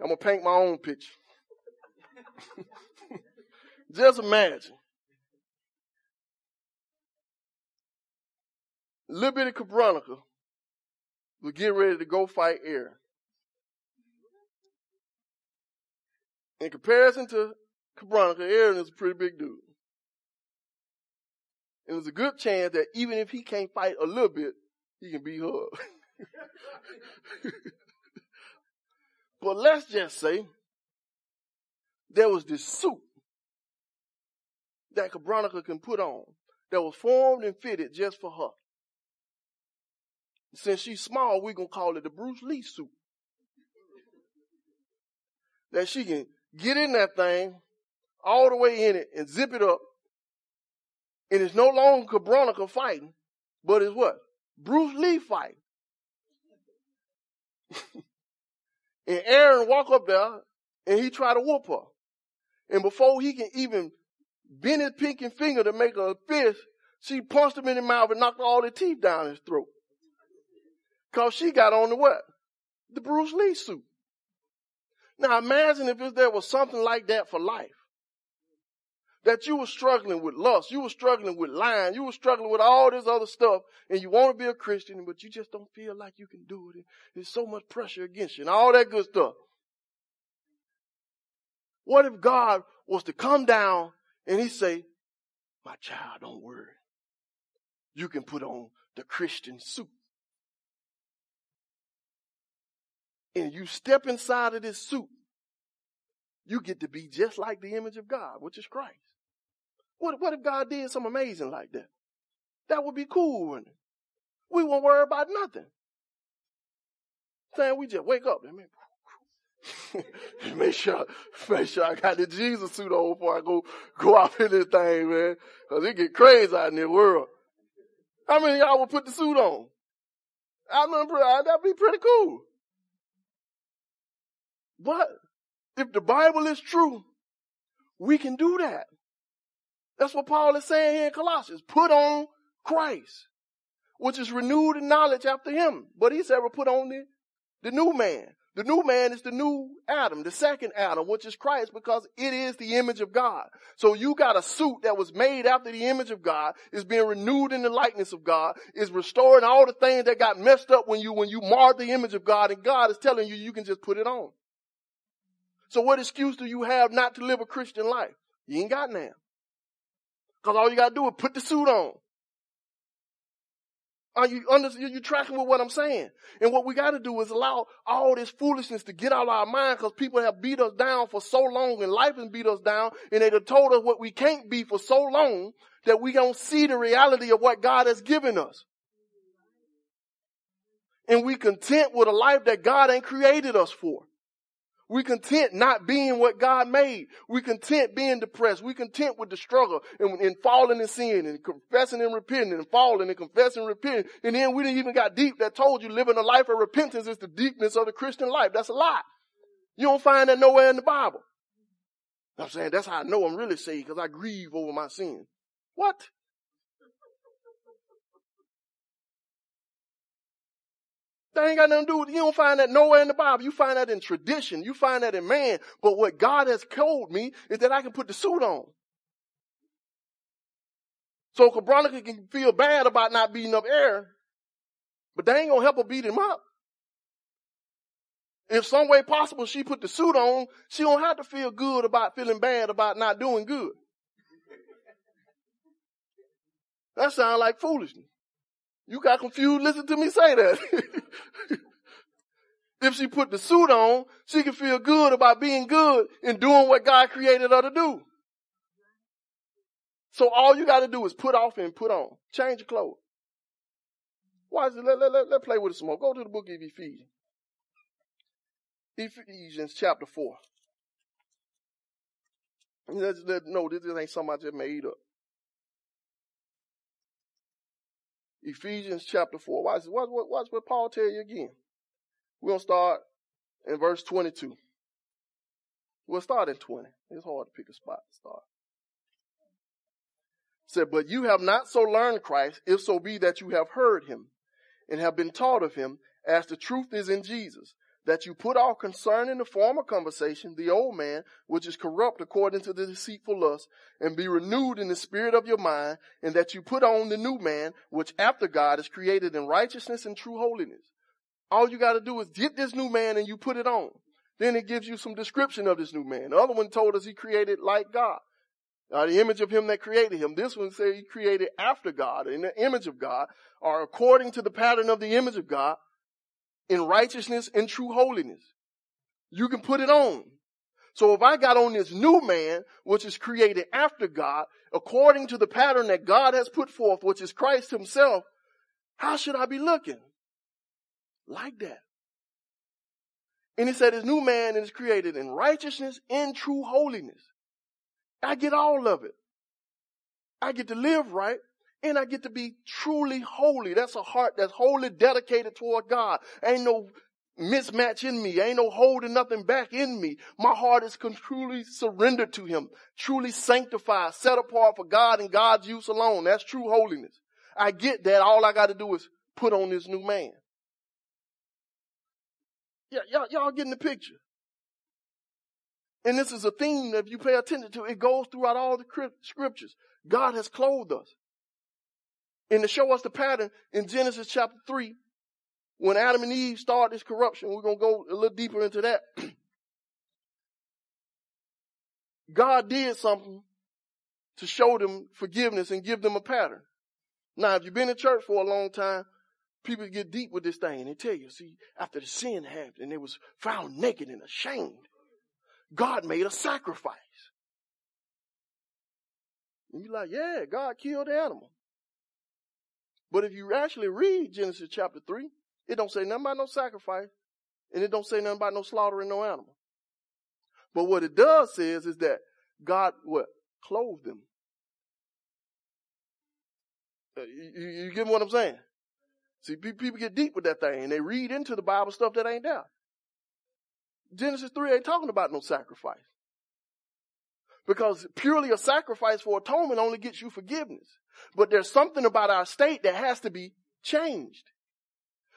I'm going to paint my own picture. Just imagine. Little bitty Cabronica was getting ready to go fight Aaron. In comparison to Cabronica, Aaron is a pretty big dude. And there's a good chance that even if he can't fight a little bit, he can beat her. But let's just say there was this suit that Cabronica can put on that was formed and fitted just for her. Since she's small, we're going to call it the Bruce Lee suit. That she can get in that thing, all the way in it, and zip it up. And it's no longer Cabronica fighting, but it's what? Bruce Lee fighting. And Aaron walk up there, and he try to whoop her. And before he can even bend his pinky finger to make her a fist, she punched him in the mouth and knocked all the teeth down his throat. Because she got on the what? The Bruce Lee suit. Now imagine if there was something like that for life. That you were struggling with lust, you were struggling with lying, you were struggling with all this other stuff, and you want to be a Christian, but you just don't feel like you can do it. And there's so much pressure against you and all that good stuff. What if God was to come down and he say, my child, don't worry. You can put on the Christian suit. And you step inside of this suit, you get to be just like the image of God, which is Christ. What, what if God did something amazing like that? That would be cool, wouldn't it? We won't worry about nothing. Saying we just wake up. Man. make sure, make sure I got the Jesus suit on before I go, go out in this thing, man. Cause it get crazy out in this world. How many of y'all would put the suit on? I remember, that'd be pretty cool. But if the Bible is true, we can do that. That's what Paul is saying here in Colossians. Put on Christ, which is renewed in knowledge after him. But he said we put on the, the new man. The new man is the new Adam, the second Adam, which is Christ, because it is the image of God. So you got a suit that was made after the image of God, is being renewed in the likeness of God, is restoring all the things that got messed up when you, when you marred the image of God, and God is telling you you can just put it on. So what excuse do you have not to live a Christian life? You ain't got none. Because all you got to do is put the suit on. Are you, under, you tracking with what I'm saying? And what we got to do is allow all this foolishness to get out of our mind, because people have beat us down for so long, and life has beat us down, and they have told us what we can't be for so long that we don't see the reality of what God has given us. And we content with a life that God ain't created us for. We content not being what God made. We content being depressed. We content with the struggle and, and falling in sin and confessing and repenting and falling and confessing and repenting. And then we didn't even got deep that told you living a life of repentance is the deepness of the Christian life. That's a lie. You don't find that nowhere in the Bible. I'm saying that's how I know I'm really saved, because I grieve over my sin. What? That ain't got nothing to do with it. You don't find that nowhere in the Bible. You find that in tradition. You find that in man. But what God has told me is that I can put the suit on. So Cabronica can feel bad about not beating up Aaron, but they ain't going to help her beat him up. If some way possible she put the suit on, she don't have to feel good about feeling bad about not doing good. That sounds like foolishness. You got confused, listen to me say that. If she put the suit on, she can feel good about being good and doing what God created her to do. So all you got to do is put off and put on. Change your clothes. Why is it? Let, let, let, let's play with it some more. Go to the book of Ephesians. Ephesians chapter four. Let's, let, no, this, this ain't something I just made up. Ephesians chapter four. Watch, watch, watch what Paul tell you again. We're going to start in verse twenty-two. We'll start at twenty. It's hard to pick a spot to start. said, but you have not so learned Christ, if so be that you have heard him and have been taught of him, as the truth is in Jesus, that you put off concerning the former conversation the old man, which is corrupt according to the deceitful lust, and be renewed in the spirit of your mind, and that you put on the new man, which after God is created in righteousness and true holiness. All you got to do is get this new man and you put it on. Then it gives you some description of this new man. The other one told us he created like God, uh, the image of him that created him. This one said he created after God, in the image of God, or according to the pattern of the image of God, in righteousness and true holiness. You can put it on. So if I got on this new man, which is created after God, according to the pattern that God has put forth, which is Christ himself, how should I be looking? Like that. And he said his new man is created in righteousness and true holiness. I get all of it. I get to live right. And I get to be truly holy. That's a heart that's wholly dedicated toward God. Ain't no mismatch in me. Ain't no holding nothing back in me. My heart is truly surrendered to him, truly sanctified, set apart for God and God's use alone. That's true holiness. I get that. All I got to do is put on this new man. Yeah, y'all, y'all getting the picture. And this is a theme that if you pay attention to, it goes throughout all the scriptures. God has clothed us. And to show us the pattern, in Genesis chapter three, when Adam and Eve started this corruption, we're going to go a little deeper into that. God did something to show them forgiveness and give them a pattern. Now, if you've been in church for a long time, people get deep with this thing. And they tell you, see, after the sin happened and they was found naked and ashamed, God made a sacrifice. And you're like, yeah, God killed the animal. But if you actually read Genesis chapter three, it don't say nothing about no sacrifice, and it don't say nothing about no slaughtering no animal. But what it does says is that God, what? Clothed them. You, you get what I'm saying? See, people get deep with that thing, and they read into the Bible stuff that ain't there. Genesis three ain't talking about no sacrifice. Because purely a sacrifice for atonement only gets you forgiveness. But there's something about our state that has to be changed.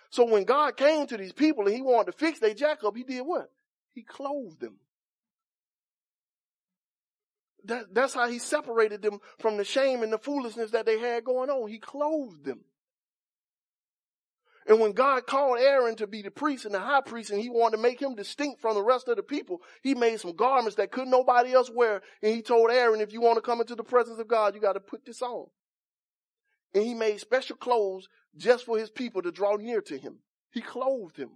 So when God came to these people and he wanted to fix their jack up, he did what? He clothed them. That, that's how he separated them from the shame and the foolishness that they had going on. He clothed them. And when God called Aaron to be the priest and the high priest, and he wanted to make him distinct from the rest of the people, he made some garments that couldn't nobody else wear. And he told Aaron, if you want to come into the presence of God, you got to put this on. And he made special clothes just for his people to draw near to him. He clothed him.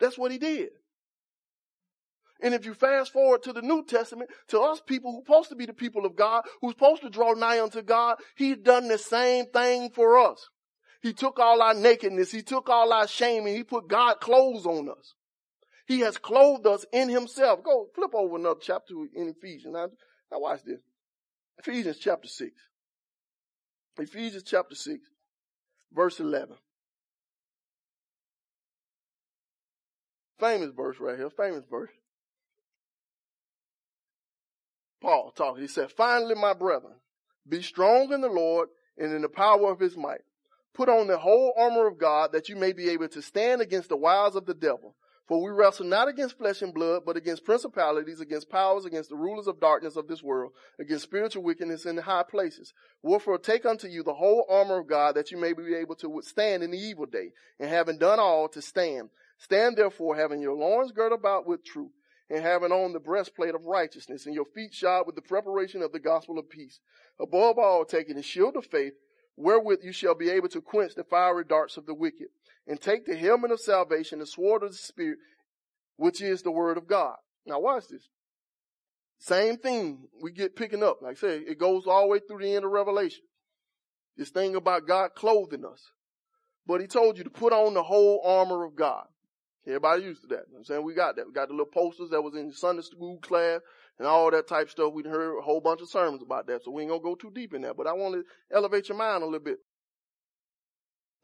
That's what he did. And if you fast forward to the New Testament, to us people who are supposed to be the people of God, who's supposed to draw nigh unto God, he's done the same thing for us. He took all our nakedness. He took all our shame, and he put God clothes on us. He has clothed us in himself. Go flip over another chapter in Ephesians. Now, now watch this. Ephesians chapter six. Ephesians chapter six, verse eleven. Famous verse right here. Famous verse. Paul talking. He said, finally, my brethren, be strong in the Lord and in the power of his might. Put on the whole armor of God, that you may be able to stand against the wiles of the devil. For we wrestle not against flesh and blood, but against principalities, against powers, against the rulers of darkness of this world, against spiritual wickedness in the high places. Wherefore take unto you the whole armor of God, that you may be able to withstand in the evil day, and having done all, to stand. Stand therefore, having your loins girt about with truth, and having on the breastplate of righteousness, and your feet shod with the preparation of the gospel of peace. Above all, taking the shield of faith, wherewith you shall be able to quench the fiery darts of the wicked, and take the helmet of salvation, the sword of the Spirit, which is the word of God. Now watch this. Same thing we get picking up. Like I said, it goes all the way through the end of Revelation. This thing about God clothing us. But he told you to put on the whole armor of God. Everybody used to that. You know what I'm saying? We got that. We got the little posters that was in Sunday school class and all that type of stuff. We heard a whole bunch of sermons about that, so we ain't going to go too deep in that. But I want to elevate your mind a little bit.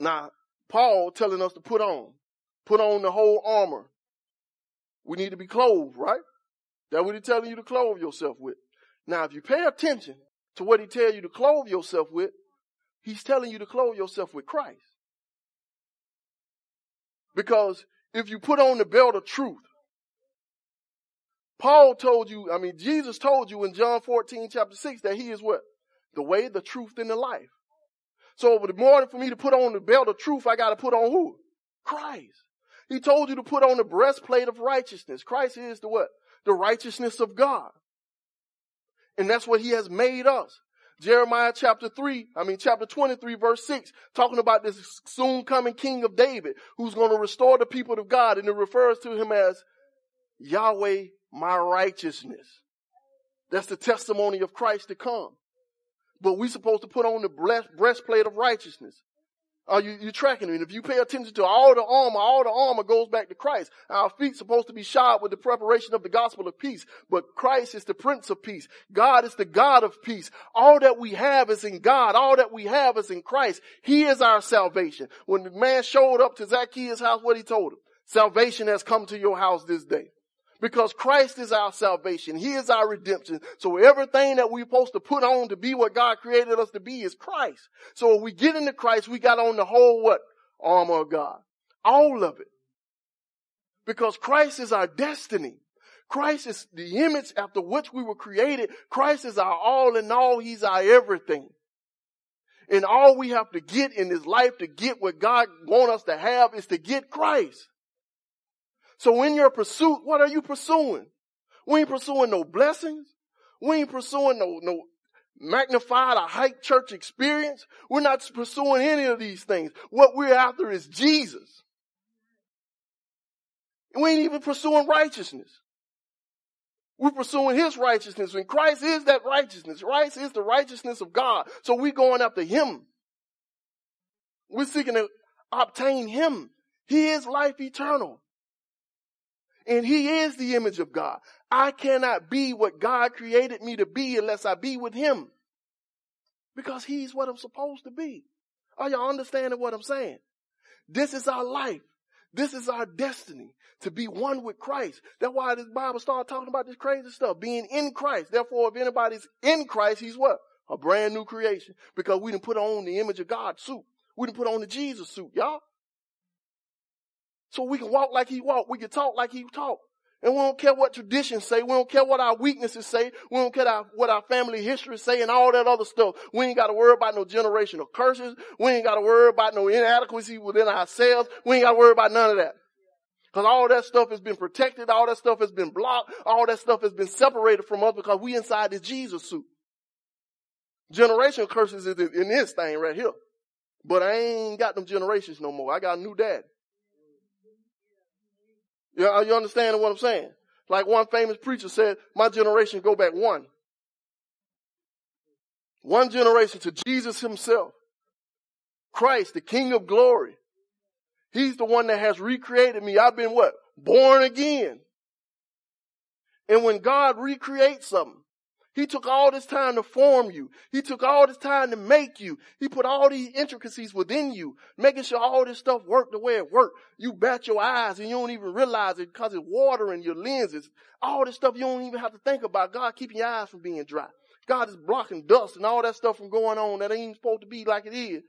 Now, Paul telling us to put on. Put on the whole armor. We need to be clothed, right? That's what he's telling you to clothe yourself with. Now, if you pay attention to what he tells you to clothe yourself with, he's telling you to clothe yourself with Christ. Because if you put on the belt of truth, Paul told you, I mean, Jesus told you in John fourteen, chapter six, that he is what? The way, the truth, and the life. So in the morning for me to put on the belt of truth, I got to put on who? Christ. He told you to put on the breastplate of righteousness. Christ is the what? The righteousness of God. And that's what he has made us. Jeremiah chapter three, I mean chapter twenty-three, verse six, talking about this soon coming King of David who's going to restore the people of God. And it refers to him as Yahweh, my righteousness. That's the testimony of Christ to come. But we're supposed to put on the breastplate of righteousness. Are you, you're tracking me? And if you pay attention to all the armor, all the armor goes back to Christ. Our feet are supposed to be shod with the preparation of the gospel of peace. But Christ is the Prince of Peace. God is the God of peace. All that we have is in God. All that we have is in Christ. He is our salvation. When the man showed up to Zacchaeus' house, what he told him? Salvation has come to your house this day. Because Christ is our salvation. He is our redemption. So everything that we're supposed to put on to be what God created us to be is Christ. So if we get into Christ, we got on the whole what? Armor of God. All of it. Because Christ is our destiny. Christ is the image after which we were created. Christ is our all in all. He's our everything. And all we have to get in this life to get what God wants us to have is to get Christ. So in your pursuit, what are you pursuing? We ain't pursuing no blessings. We ain't pursuing no, no magnified or hyped church experience. We're not pursuing any of these things. What we're after is Jesus. And we ain't even pursuing righteousness. We're pursuing his righteousness. And Christ is that righteousness. Christ is the righteousness of God. So we're going after him. We're seeking to obtain him. He is life eternal. And he is the image of God. I cannot be what God created me to be unless I be with him. Because he's what I'm supposed to be. Are y'all understanding what I'm saying? This is our life. This is our destiny, to be one with Christ. That's why this Bible started talking about this crazy stuff, being in Christ. Therefore, if anybody's in Christ, he's what? A brand new creation. Because we didn't put on the image of God suit. We didn't put on the Jesus suit, y'all. So we can walk like he walked. We can talk like he talked. And we don't care what traditions say. We don't care what our weaknesses say. We don't care what our family history say and all that other stuff. We ain't got to worry about no generational curses. We ain't got to worry about no inadequacy within ourselves. We ain't got to worry about none of that. Because all that stuff has been protected. All that stuff has been blocked. All that stuff has been separated from us because we inside this Jesus suit. Generational curses is in this thing right here. But I ain't got them generations no more. I got a new dad. Are you understanding what I'm saying? Like one famous preacher said, my generation go back one. One generation to Jesus himself. Christ, the King of glory. He's the one that has recreated me. I've been what? Born again. And when God recreates something, he took all this time to form you. He took all this time to make you. He put all these intricacies within you, making sure all this stuff worked the way it worked. You bat your eyes and you don't even realize it because it's watering your lenses. All this stuff you don't even have to think about. God keeping your eyes from being dry. God is blocking dust and all that stuff from going on that ain't supposed to be like it is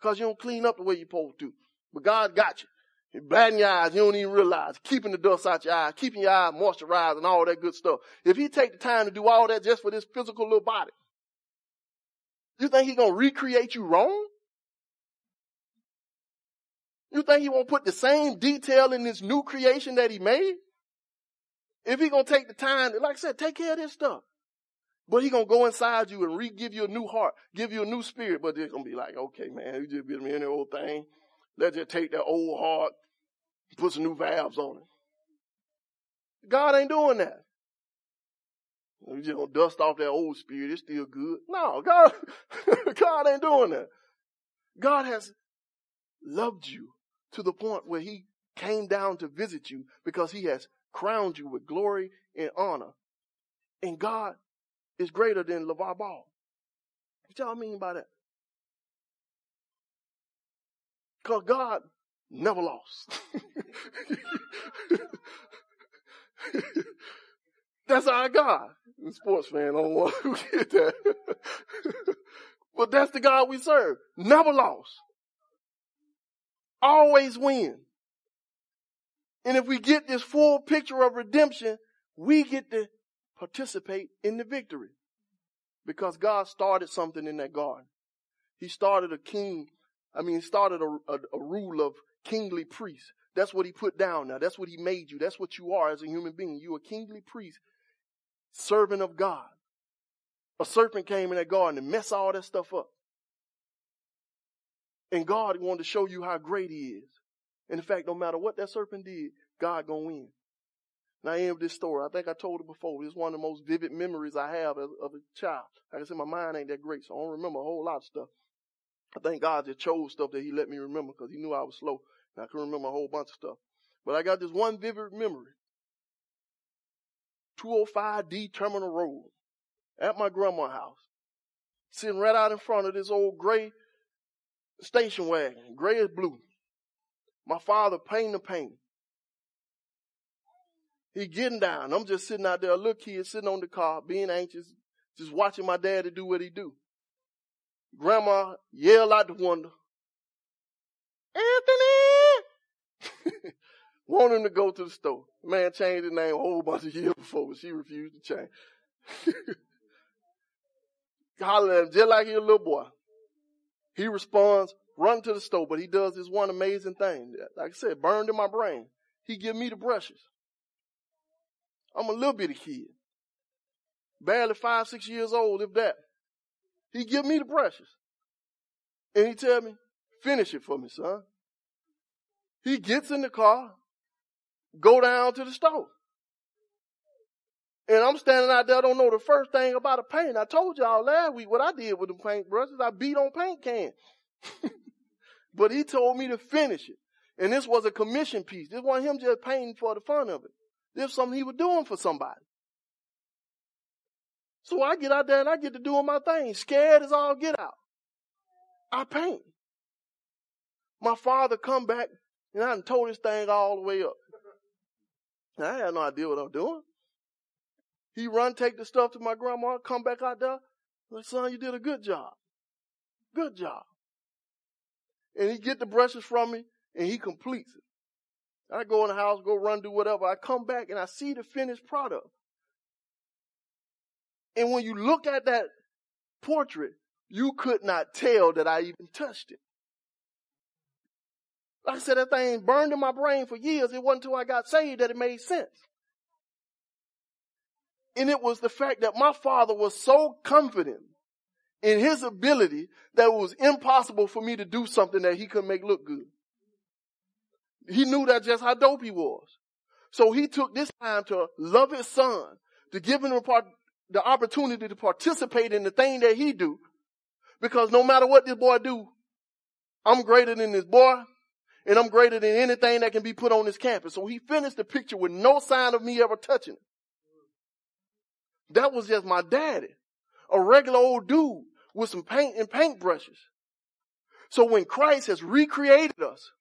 because you don't clean up the way you're supposed to. But God got you. You're batting your eyes, you don't even realize. Keeping the dust out your eyes, keeping your eyes moisturized and all that good stuff. If he take the time to do all that just for this physical little body, you think he going to recreate you wrong? You think he won't put the same detail in this new creation that he made? If he going to take the time, like I said, take care of this stuff. But he going to go inside you and re-give you a new heart, give you a new spirit. But they're going to be like, okay, man, you just been in the old thing. Let's just take that old heart, put some new valves on it. God ain't doing that. We just gonna dust off that old spirit. It's still good. No, God, God ain't doing that. God has loved you to the point where he came down to visit you because he has crowned you with glory and honor. And God is greater than LeVar Ball. What y'all mean by that? Because God never lost. That's our God. I'm a sports fan, I don't want to get that. But that's the God we serve. Never lost. Always win. And if we get this full picture of redemption, we get to participate in the victory. Because God started something in that garden. He started a king. I mean, he started a, a, a rule of kingly priests. That's what he put down now. That's what he made you. That's what you are as a human being. You a kingly priest, servant of God. A serpent came in that garden and messed all that stuff up. And God wanted to show you how great he is. And in fact, no matter what that serpent did, God gonna win. Now, I end with this story. I think I told it before. It's one of the most vivid memories I have as, of a child. Like I said, my mind ain't that great, so I don't remember a whole lot of stuff. I think God just chose stuff that he let me remember because he knew I was slow. And I couldn't remember a whole bunch of stuff. But I got this one vivid memory. two oh five D Terminal Road at my grandma's house. Sitting right out in front of this old gray station wagon. Gray is blue. My father painting the paint. He getting down. I'm just sitting out there, a little kid sitting on the car, being anxious, just watching my daddy do what he do. Grandma yelled out the window, Anthony! Want him to go to the store. Man changed his name a whole bunch of years before, but she refused to change. Holler at him just like he's a little boy. He responds, run to the store, but he does this one amazing thing. Like I said, burned in my brain. He give me the brushes. I'm a little bitty kid. Barely five, six years old, if that. He give me the brushes. And he tell me, finish it for me, son. He gets in the car, go down to the store. And I'm standing out there, I don't know the first thing about a paint. I told y'all last week what I did with the paint brushes. I beat on paint cans. But he told me to finish it. And this was a commission piece. This wasn't him just painting for the fun of it. This was something he was doing for somebody. So I get out there and I get to doing my thing. Scared as all get out. I paint. My father come back and I done tore this thing all the way up. Now, I had no idea what I'm doing. He run, take the stuff to my grandma, come back out there. Like, son, you did a good job. Good job. And he get the brushes from me and he completes it. I go in the house, go run, do whatever. I come back and I see the finished product. And when you look at that portrait, you could not tell that I even touched it. Like I said, that thing burned in my brain for years. It wasn't until I got saved that it made sense. And it was the fact that my father was so confident in his ability that it was impossible for me to do something that he could make look good. He knew that just how dope he was. So he took this time to love his son, to give him the opportunity to participate in the thing that he do. Because no matter what this boy do, I'm greater than this boy, and I'm greater than anything that can be put on this campus. So he finished the picture with no sign of me ever touching it. That was just my daddy, a regular old dude with some paint and paintbrushes. So when Christ has recreated us,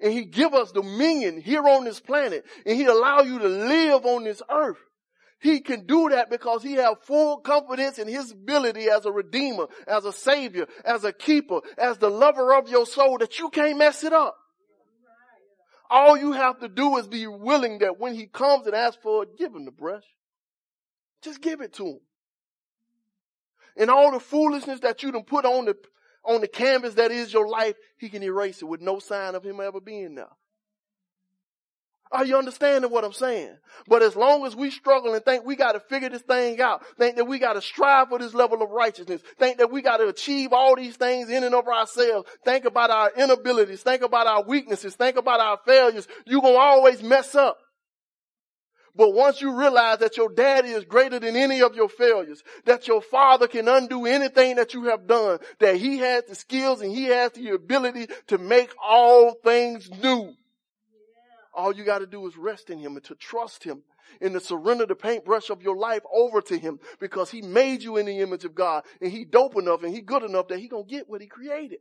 and he give us dominion here on this planet, and he allow you to live on this earth, he can do that because he have full confidence in his ability as a redeemer, as a savior, as a keeper, as the lover of your soul, that you can't mess it up. All you have to do is be willing that when he comes and asks for it, give him the brush. Just give it to him. And all the foolishness that you done put on the on the canvas that is your life, he can erase it with no sign of him ever being there. Are you understanding what I'm saying? But as long as we struggle and think we got to figure this thing out, think that we got to strive for this level of righteousness, think that we got to achieve all these things in and of ourselves, think about our inabilities, think about our weaknesses, think about our failures, you're going to always mess up. But once you realize that your daddy is greater than any of your failures, that your father can undo anything that you have done, that he has the skills and he has the ability to make all things new. Yeah. All you got to do is rest in him and to trust him and to surrender the paintbrush of your life over to him, because he made you in the image of God and he dope enough and he good enough that he going to get what he created.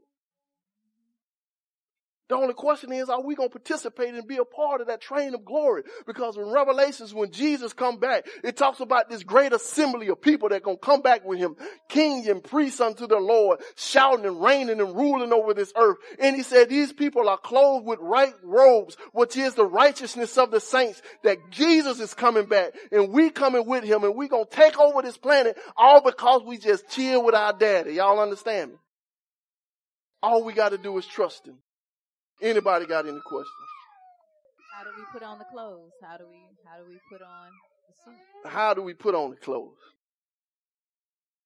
The only question is, are we going to participate and be a part of that train of glory? Because in Revelations, when Jesus come back, it talks about this great assembly of people that going to come back with him, king and priest unto the Lord, shouting and reigning and ruling over this earth. And he said, these people are clothed with right robes, which is the righteousness of the saints, that Jesus is coming back and we coming with him and we going to take over this planet, all because we just chill with our daddy. Y'all understand me? All we got to do is trust him. Anybody got any questions? How do we put on the clothes? How do we how do we put on the suit? How do we put on the clothes?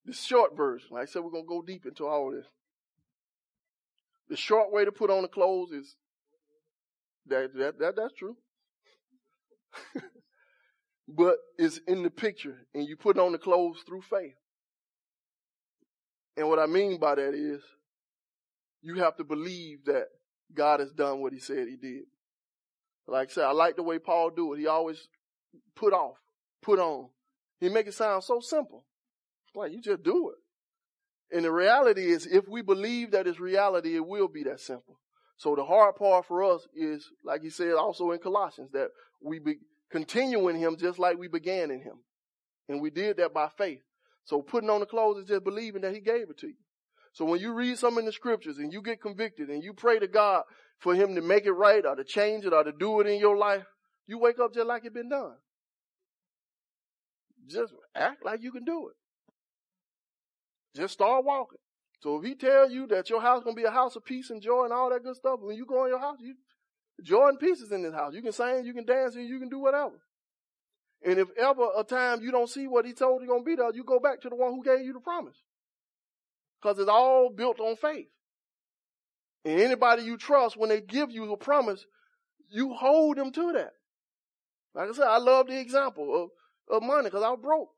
The short version. Like I said, we're gonna go deep into all of this. The short way to put on the clothes is that that, that that's true. But it's in the picture, and you put on the clothes through faith. And what I mean by that is you have to believe that God has done what he said he did. Like I said, I like the way Paul do it. He always put off, put on. He make it sound so simple. Like, you just do it. And the reality is, if we believe that it's reality, it will be that simple. So the hard part for us is, like he said also in Colossians, that we be continue in him just like we began in him. And we did that by faith. So putting on the clothes is just believing that he gave it to you. So when you read something in the scriptures and you get convicted and you pray to God for him to make it right or to change it or to do it in your life, you wake up just like it's been done. Just act like you can do it. Just start walking. So if he tells you that your house is going to be a house of peace and joy and all that good stuff, when you go in your house, you, joy and peace is in this house. You can sing, you can dance, and you can do whatever. And if ever a time you don't see what he told you going to be there, you go back to the one who gave you the promise. Because it's all built on faith. And anybody you trust, when they give you a promise, you hold them to that. Like I said, I love the example of, of money because I was broke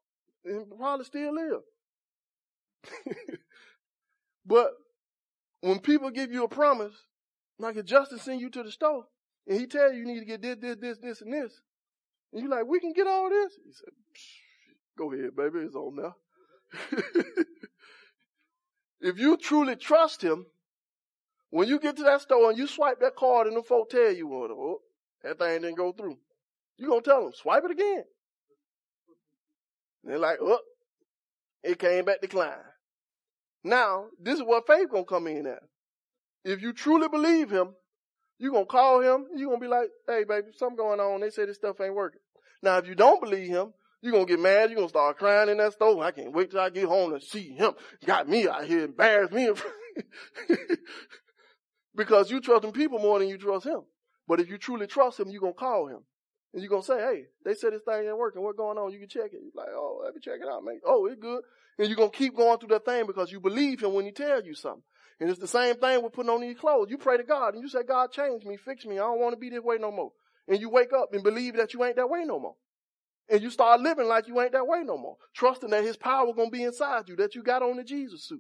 and probably still live. But when people give you a promise, like if Justin sends you to the store and he tells you you need to get this, this, this, this, and this, and you're like, we can get all this. He said, go ahead, baby, it's on now. If you truly trust him, when you get to that store and you swipe that card and them folk tell you, oh, that thing didn't go through, you're going to tell them, swipe it again. And they're like, oh, it came back declined. Now, this is what faith going to come in at. If you truly believe him, you're going to call him and you're going to be like, hey, baby, something going on. They say this stuff ain't working. Now, if you don't believe him, you're going to get mad. You're going to start crying in that store. I can't wait till I get home and see him. Got me out here, embarrassed me. Because you trust them people more than you trust him. But if you truly trust him, you're going to call him. And you're going to say, hey, they said this thing ain't working. What's going on? You can check it. You're like, oh, let me check it out, man. Oh, it's good. And you're going to keep going through that thing because you believe him when he tells you something. And it's the same thing with putting on these clothes. You pray to God and you say, God, change me, fix me. I don't want to be this way no more. And you wake up and believe that you ain't that way no more. And you start living like you ain't that way no more. Trusting that his power going to be inside you, that you got on the Jesus suit.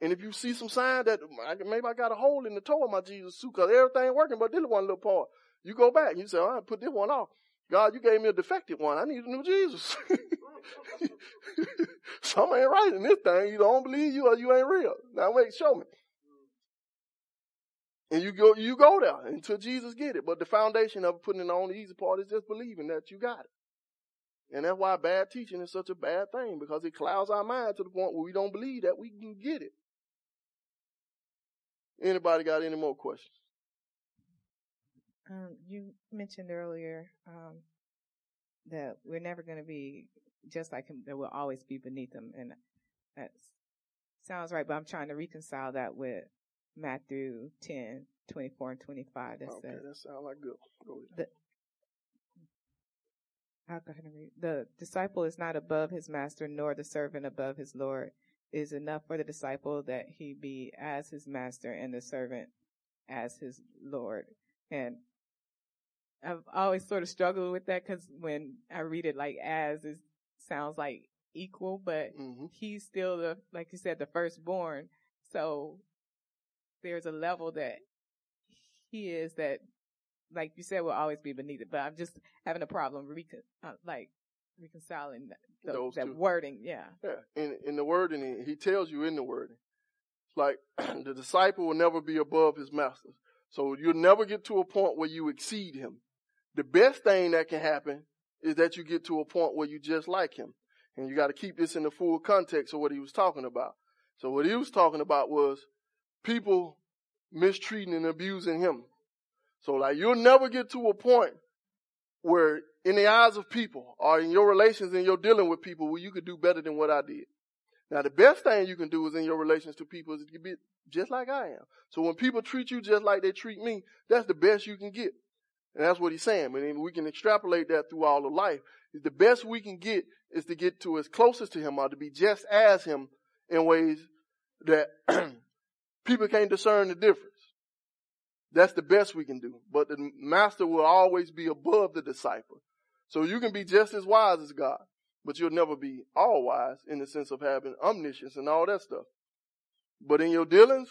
And if you see some sign that maybe I got a hole in the toe of my Jesus suit because everything ain't working, but this one little part. You go back and you say, all right, put this one off. God, you gave me a defective one. I need a new Jesus. Something ain't right in this thing. You don't believe you or you ain't real. Now wait, show me. And you go, you go there until Jesus get it. But the foundation of putting it on the easy part is just believing that you got it. And that's why bad teaching is such a bad thing, because it clouds our mind to the point where we don't believe that we can get it. Anybody got any more questions? Um, you mentioned earlier um, that we're never going to be just like him, that we'll always be beneath him. And that sounds right, but I'm trying to reconcile that with Matthew ten, twenty-four and twenty-five. That's okay, that, that sounds like good. Go ahead. The, I'll go ahead and read. The disciple is not above his master, nor the servant above his Lord. It is enough for the disciple that he be as his master and the servant as his Lord. And I've always sort of struggled with that because when I read it like as, it sounds like equal, but mm-hmm. he's still the, like you said, the firstborn. So there's a level that he is that, like you said, will always be beneath it. But I'm just having a problem, recon- uh, like, reconciling the, Those that two. wording. Yeah. Yeah. In, in the wording, he tells you in the wording Like, the disciple will never be above his master. So you'll never get to a point where you exceed him. The best thing that can happen is that you get to a point where you just like him. And you got to keep this in the full context of what he was talking about. So what he was talking about was people mistreating and abusing him. So like, you'll never get to a point where in the eyes of people or in your relations and your dealing with people where you could do better than what I did. Now, the best thing you can do is in your relations to people is to be just like I am. So when people treat you just like they treat me, that's the best you can get. And that's what he's saying. And we can extrapolate that through all of life. The best we can get is to get to as closest to him or to be just as him in ways that people can't discern the difference. That's the best we can do. But the master will always be above the disciple. So you can be just as wise as God. But you'll never be all wise in the sense of having omniscience and all that stuff. But in your dealings,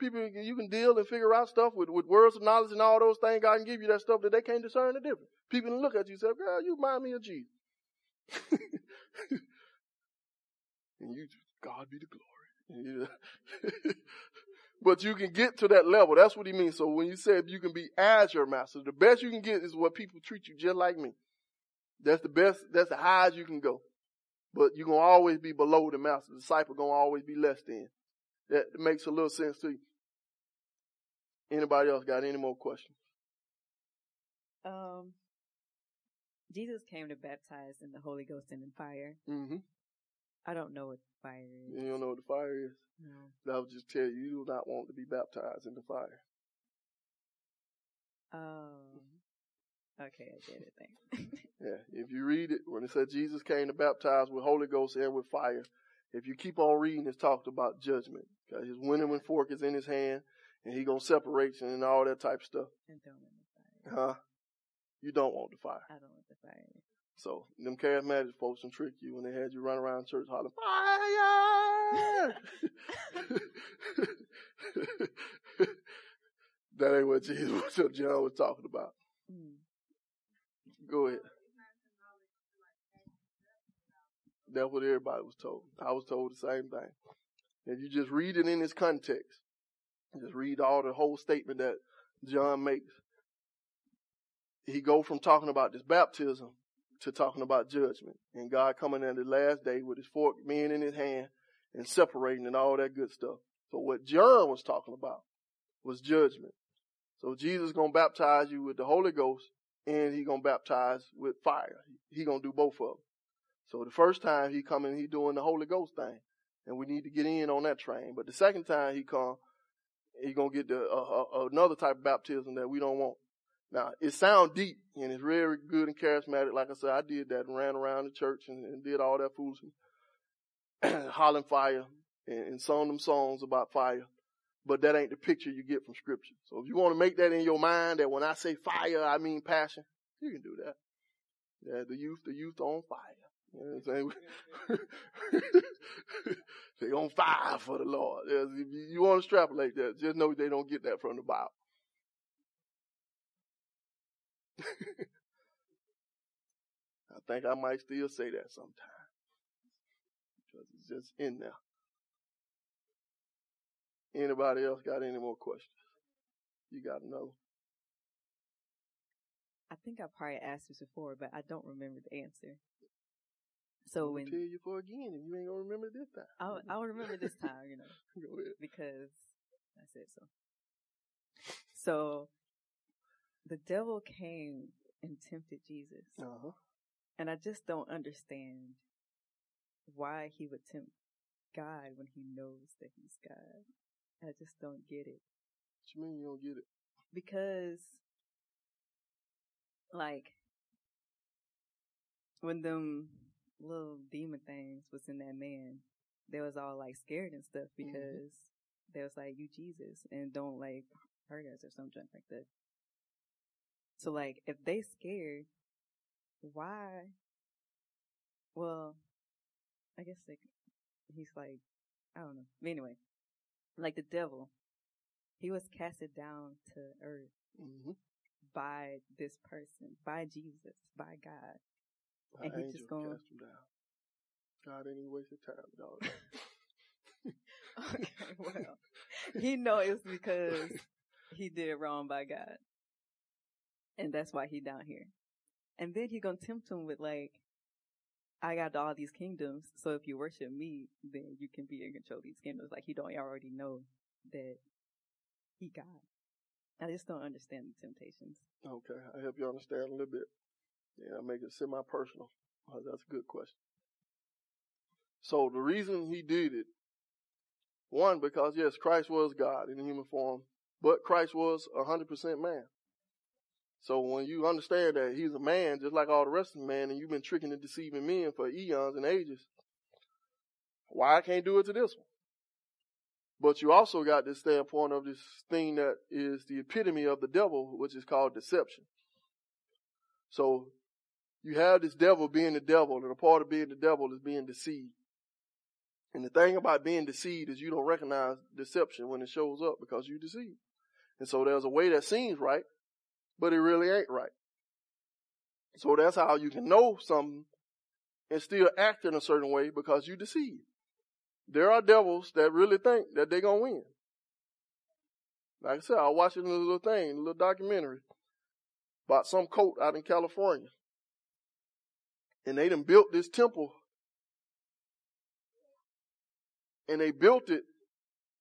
people, you can deal and figure out stuff with, with words of knowledge and all those things. God can give you that stuff that they can't discern the difference. People can look at you and say, girl, you remind me of Jesus. And you just, God be the glory. Yeah. But you can get to that level. That's what he means. So when you said you can be as your master, the best you can get is what people treat you just like me. That's the best, that's the highest you can go. But you're going to always be below the master. The disciple going to always be less than. That makes a little sense to you. Anybody else got any more questions? Um, Jesus came to baptize in the Holy Ghost and in fire. Mm-hmm. I don't know what fire is. You don't know what the fire is? No. I would just tell you, you do not want to be baptized in the fire. Um. Okay, I get it. Thanks. Yeah, if you read it, when it said Jesus came to baptize with Holy Ghost and with fire, if you keep on reading, it's talked about judgment. Because his winnowing fork is in his hand, and he going to separate you and all that type of stuff. I don't want the fire. Huh? You don't want the fire. I don't want the fire. So, them charismatic folks can trick you when they had you run around church hollering, fire! That ain't what Jesus what John was talking about. Mm. Go ahead. That's what everybody was told. I was told the same thing. If you just read it in its context, just read all the whole statement that John makes. He go from talking about this baptism to talking about judgment. And God coming at the last day with his fork being in his hand and separating and all that good stuff. So what John was talking about was judgment. So Jesus is going to baptize you with the Holy Ghost. And he going to baptize with fire. He going to do both of them. So the first time he come in, he doing the Holy Ghost thing. And we need to get in on that train. But the second time he come, he going to get the, uh, uh, another type of baptism that we don't want. Now, it sound deep, and it's very good and charismatic. Like I said, I did that and ran around the church and, and did all that foolishness. Hollering fire and, and sung them songs about fire. But that ain't the picture you get from Scripture. So if you want to make that in your mind that when I say fire, I mean passion, you can do that. Yeah, the youth, the youth on fire. You know what I'm saying? They on fire for the Lord. If you want to extrapolate that, just know they don't get that from the Bible. I think I might still say that sometime. Because it's just in there. Anybody else got any more questions? You got to know. I think I probably asked this before, but I don't remember the answer. So I'll when tell you for again, and you ain't gonna remember this time. I'll, I'll remember this time, you know, Go ahead. Because I said so. So the devil came and tempted Jesus, uh-huh. And I just don't understand why he would tempt God when he knows that he's God. I just don't get it. What you mean you don't get it? Because, like, when them little demon things was in that man, they was all, like, scared and stuff because mm-hmm. They was like, you Jesus, and don't, like, hurt us or some junk like that. So, like, if they scared, why? Well, I guess, like, he's like, I don't know. But anyway. Like the devil, he was casted down to earth mm-hmm. by this person, by Jesus, by God. My and he's just going. God ain't wasting time, dog. Okay, well, he know it's because he did wrong by God. And that's why he down here. And then he gonna tempt him with like, I got all these kingdoms, so if you worship me, then you can be in control of these kingdoms. Like, he don't already know that he God. I just don't understand the temptations. Okay, I help you understand a little bit. Yeah, I make it semi-personal. Oh, that's a good question. So the reason he did it, one, because, yes, Christ was God in human form, but Christ was one hundred percent man. So when you understand that he's a man just like all the rest of the man, and you've been tricking and deceiving men for eons and ages, why I can't do it to this one? But you also got this standpoint of this thing that is the epitome of the devil, which is called deception. So you have this devil being the devil, and a part of being the devil is being deceived. And the thing about being deceived is you don't recognize deception when it shows up because you're deceived. And so there's a way that seems right, but it really ain't right. So that's how you can know something and still act in a certain way because you deceived. There are devils that really think that they're going to win. Like I said, I watched a little thing, a little documentary about some cult out in California. And they done built this temple. And they built it.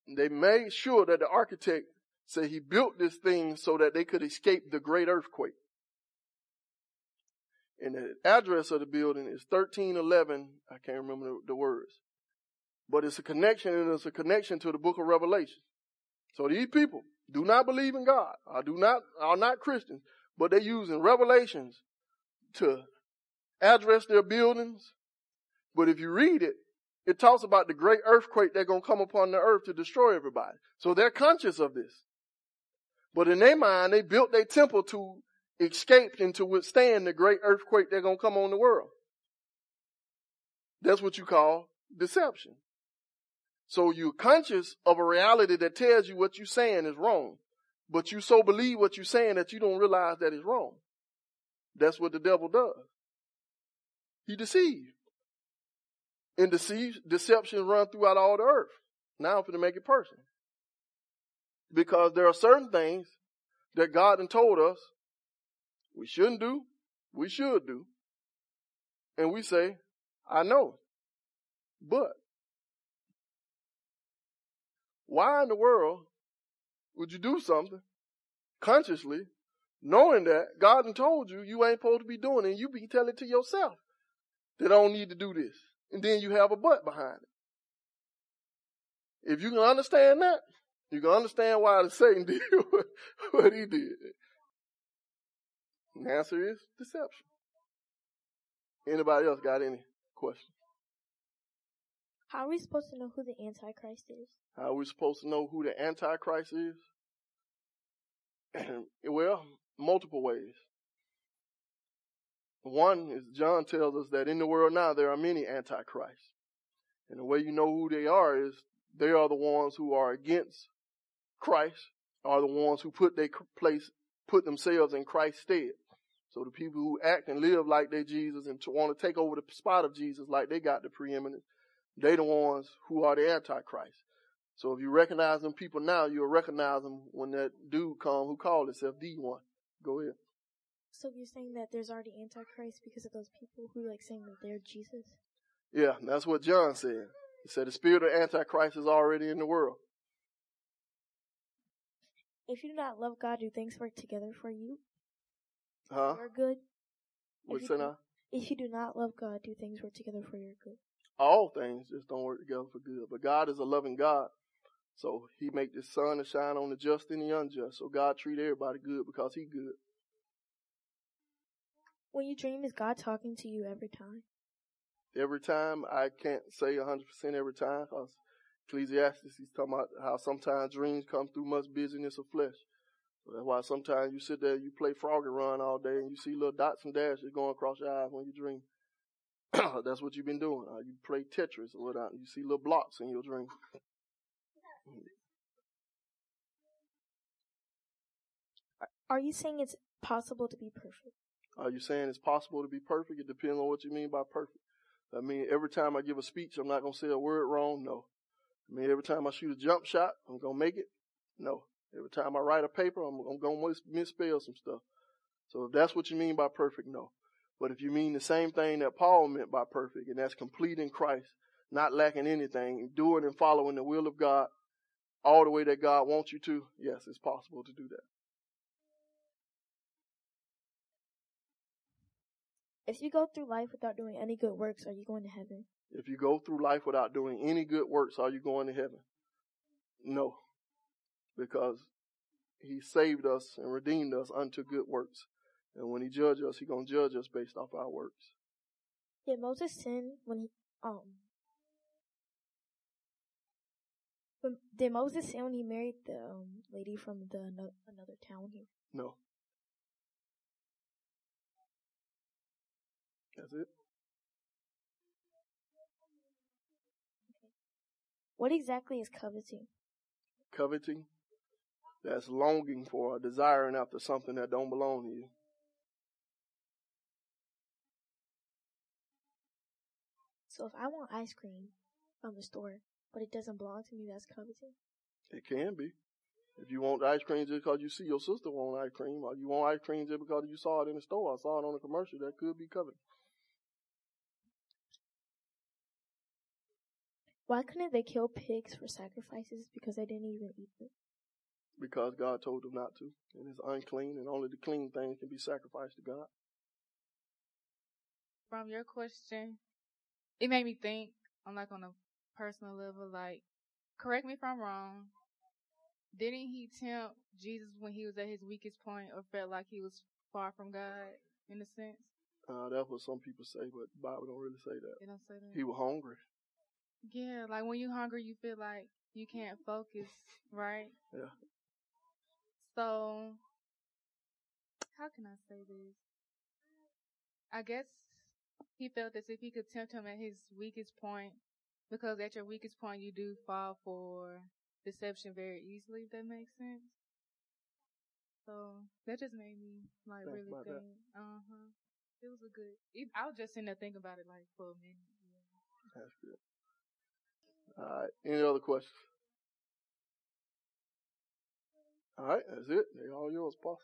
And they made sure that the architect said he built this thing so that they could escape the great earthquake. And the address of the building is thirteen eleven. I can't remember the, the words. But it's a connection, and it's a connection to the book of Revelation. So these people do not believe in God. Are do not, are not Christians. But they're using Revelations to address their buildings. But if you read it, it talks about the great earthquake that's going to come upon the earth to destroy everybody. So they're conscious of this. But in their mind, they built their temple to escape and to withstand the great earthquake that's going to come on the world. That's what you call deception. So you're conscious of a reality that tells you what you're saying is wrong, but you so believe what you're saying that you don't realize that it's wrong. That's what the devil does. He deceives. And deceive, deception runs throughout all the earth. Now I'm going to make it personal. Because there are certain things that God done told us we shouldn't do, we should do. And we say, I know. But why in the world would you do something consciously, knowing that God done told you you ain't supposed to be doing it, and you be telling it to yourself that I don't need to do this? And then you have a butt behind it. If you can understand that, you can understand why the Satan did what he did. The answer is deception. Anybody else got any questions? How are we supposed to know who the Antichrist is? How are we supposed to know who the Antichrist is? Well, multiple ways. One is John tells us that in the world now there are many antichrists. And the way you know who they are is they are the ones who are against Christ, are the ones who put their place, put themselves in Christ's stead. So the people who act and live like they Jesus and to want to take over the spot of Jesus like they got the preeminence, they the ones who are the antichrist. So if you recognize them people now, you'll recognize them when that dude come who called himself the one. Go ahead. So you're saying that there's already Antichrist because of those people who like saying that they're Jesus? Yeah, that's what John said. He said the spirit of Antichrist is already in the world. If you do not love God, do things work together for you? Huh? You're good? What's that now? If you do not love God, do things work together for your good? All things just don't work together for good. But God is a loving God. So he make the sun to shine on the just and the unjust. So God treat everybody good because he good. When you dream, is God talking to you every time? Every time, I can't say one hundred percent every time, because Ecclesiastes, he's talking about how sometimes dreams come through much busyness of flesh. So that's why sometimes you sit there, you play Frog and Run all day, and you see little dots and dashes going across your eyes when you dream. That's what you've been doing. Or you play Tetris or whatnot, and you see little blocks in your dream. Are you saying it's possible to be perfect? Are you saying it's possible to be perfect? It depends on what you mean by perfect. I mean, every time I give a speech, I'm not going to say a word wrong? No. I mean, every time I shoot a jump shot, I'm going to make it? No. Every time I write a paper, I'm, I'm going to misspell some stuff. So if that's what you mean by perfect, no. But if you mean the same thing that Paul meant by perfect, and that's complete in Christ, not lacking anything, doing and following the will of God all the way that God wants you to, yes, it's possible to do that. If you go through life without doing any good works, are you going to heaven? If you go through life without doing any good works, are you going to heaven? No, because he saved us and redeemed us unto good works. And when he judges us, he's going to judge us based off our works. Did Moses sin when he, um, when, did Moses sin when he married the um, lady from the no, another town here? No. That's it. Okay. What exactly is coveting? Coveting? That's longing for or desiring after something that don't belong to you. So if I want ice cream from the store, but it doesn't belong to me, that's coveting? It can be. If you want ice cream just because you see your sister want ice cream, or you want ice cream just because you saw it in the store, I saw it on a commercial, that could be coveting. Why couldn't they kill pigs for sacrifices? Because they didn't even eat them. Because God told them not to. And it's unclean, and only the clean things can be sacrificed to God. From your question, it made me think, on like on a personal level, like, correct me if I'm wrong, didn't he tempt Jesus when he was at his weakest point or felt like he was far from God, in a sense? Uh, that's what some people say, but the Bible don't really say that. It don't say that. He was hungry. Yeah, like when you're hungry, you feel like you can't focus, right? Yeah. So, how can I say this? I guess he felt as if he could tempt him at his weakest point, because at your weakest point, you do fall for deception very easily, if that makes sense. So, that just made me, like, Thanks really think. That. Uh-huh. It was a good, it, I was just sitting there thinking about it, like, for a minute. Yeah. That's good. All right. Any other questions? All right. That's it. They're all yours, boss.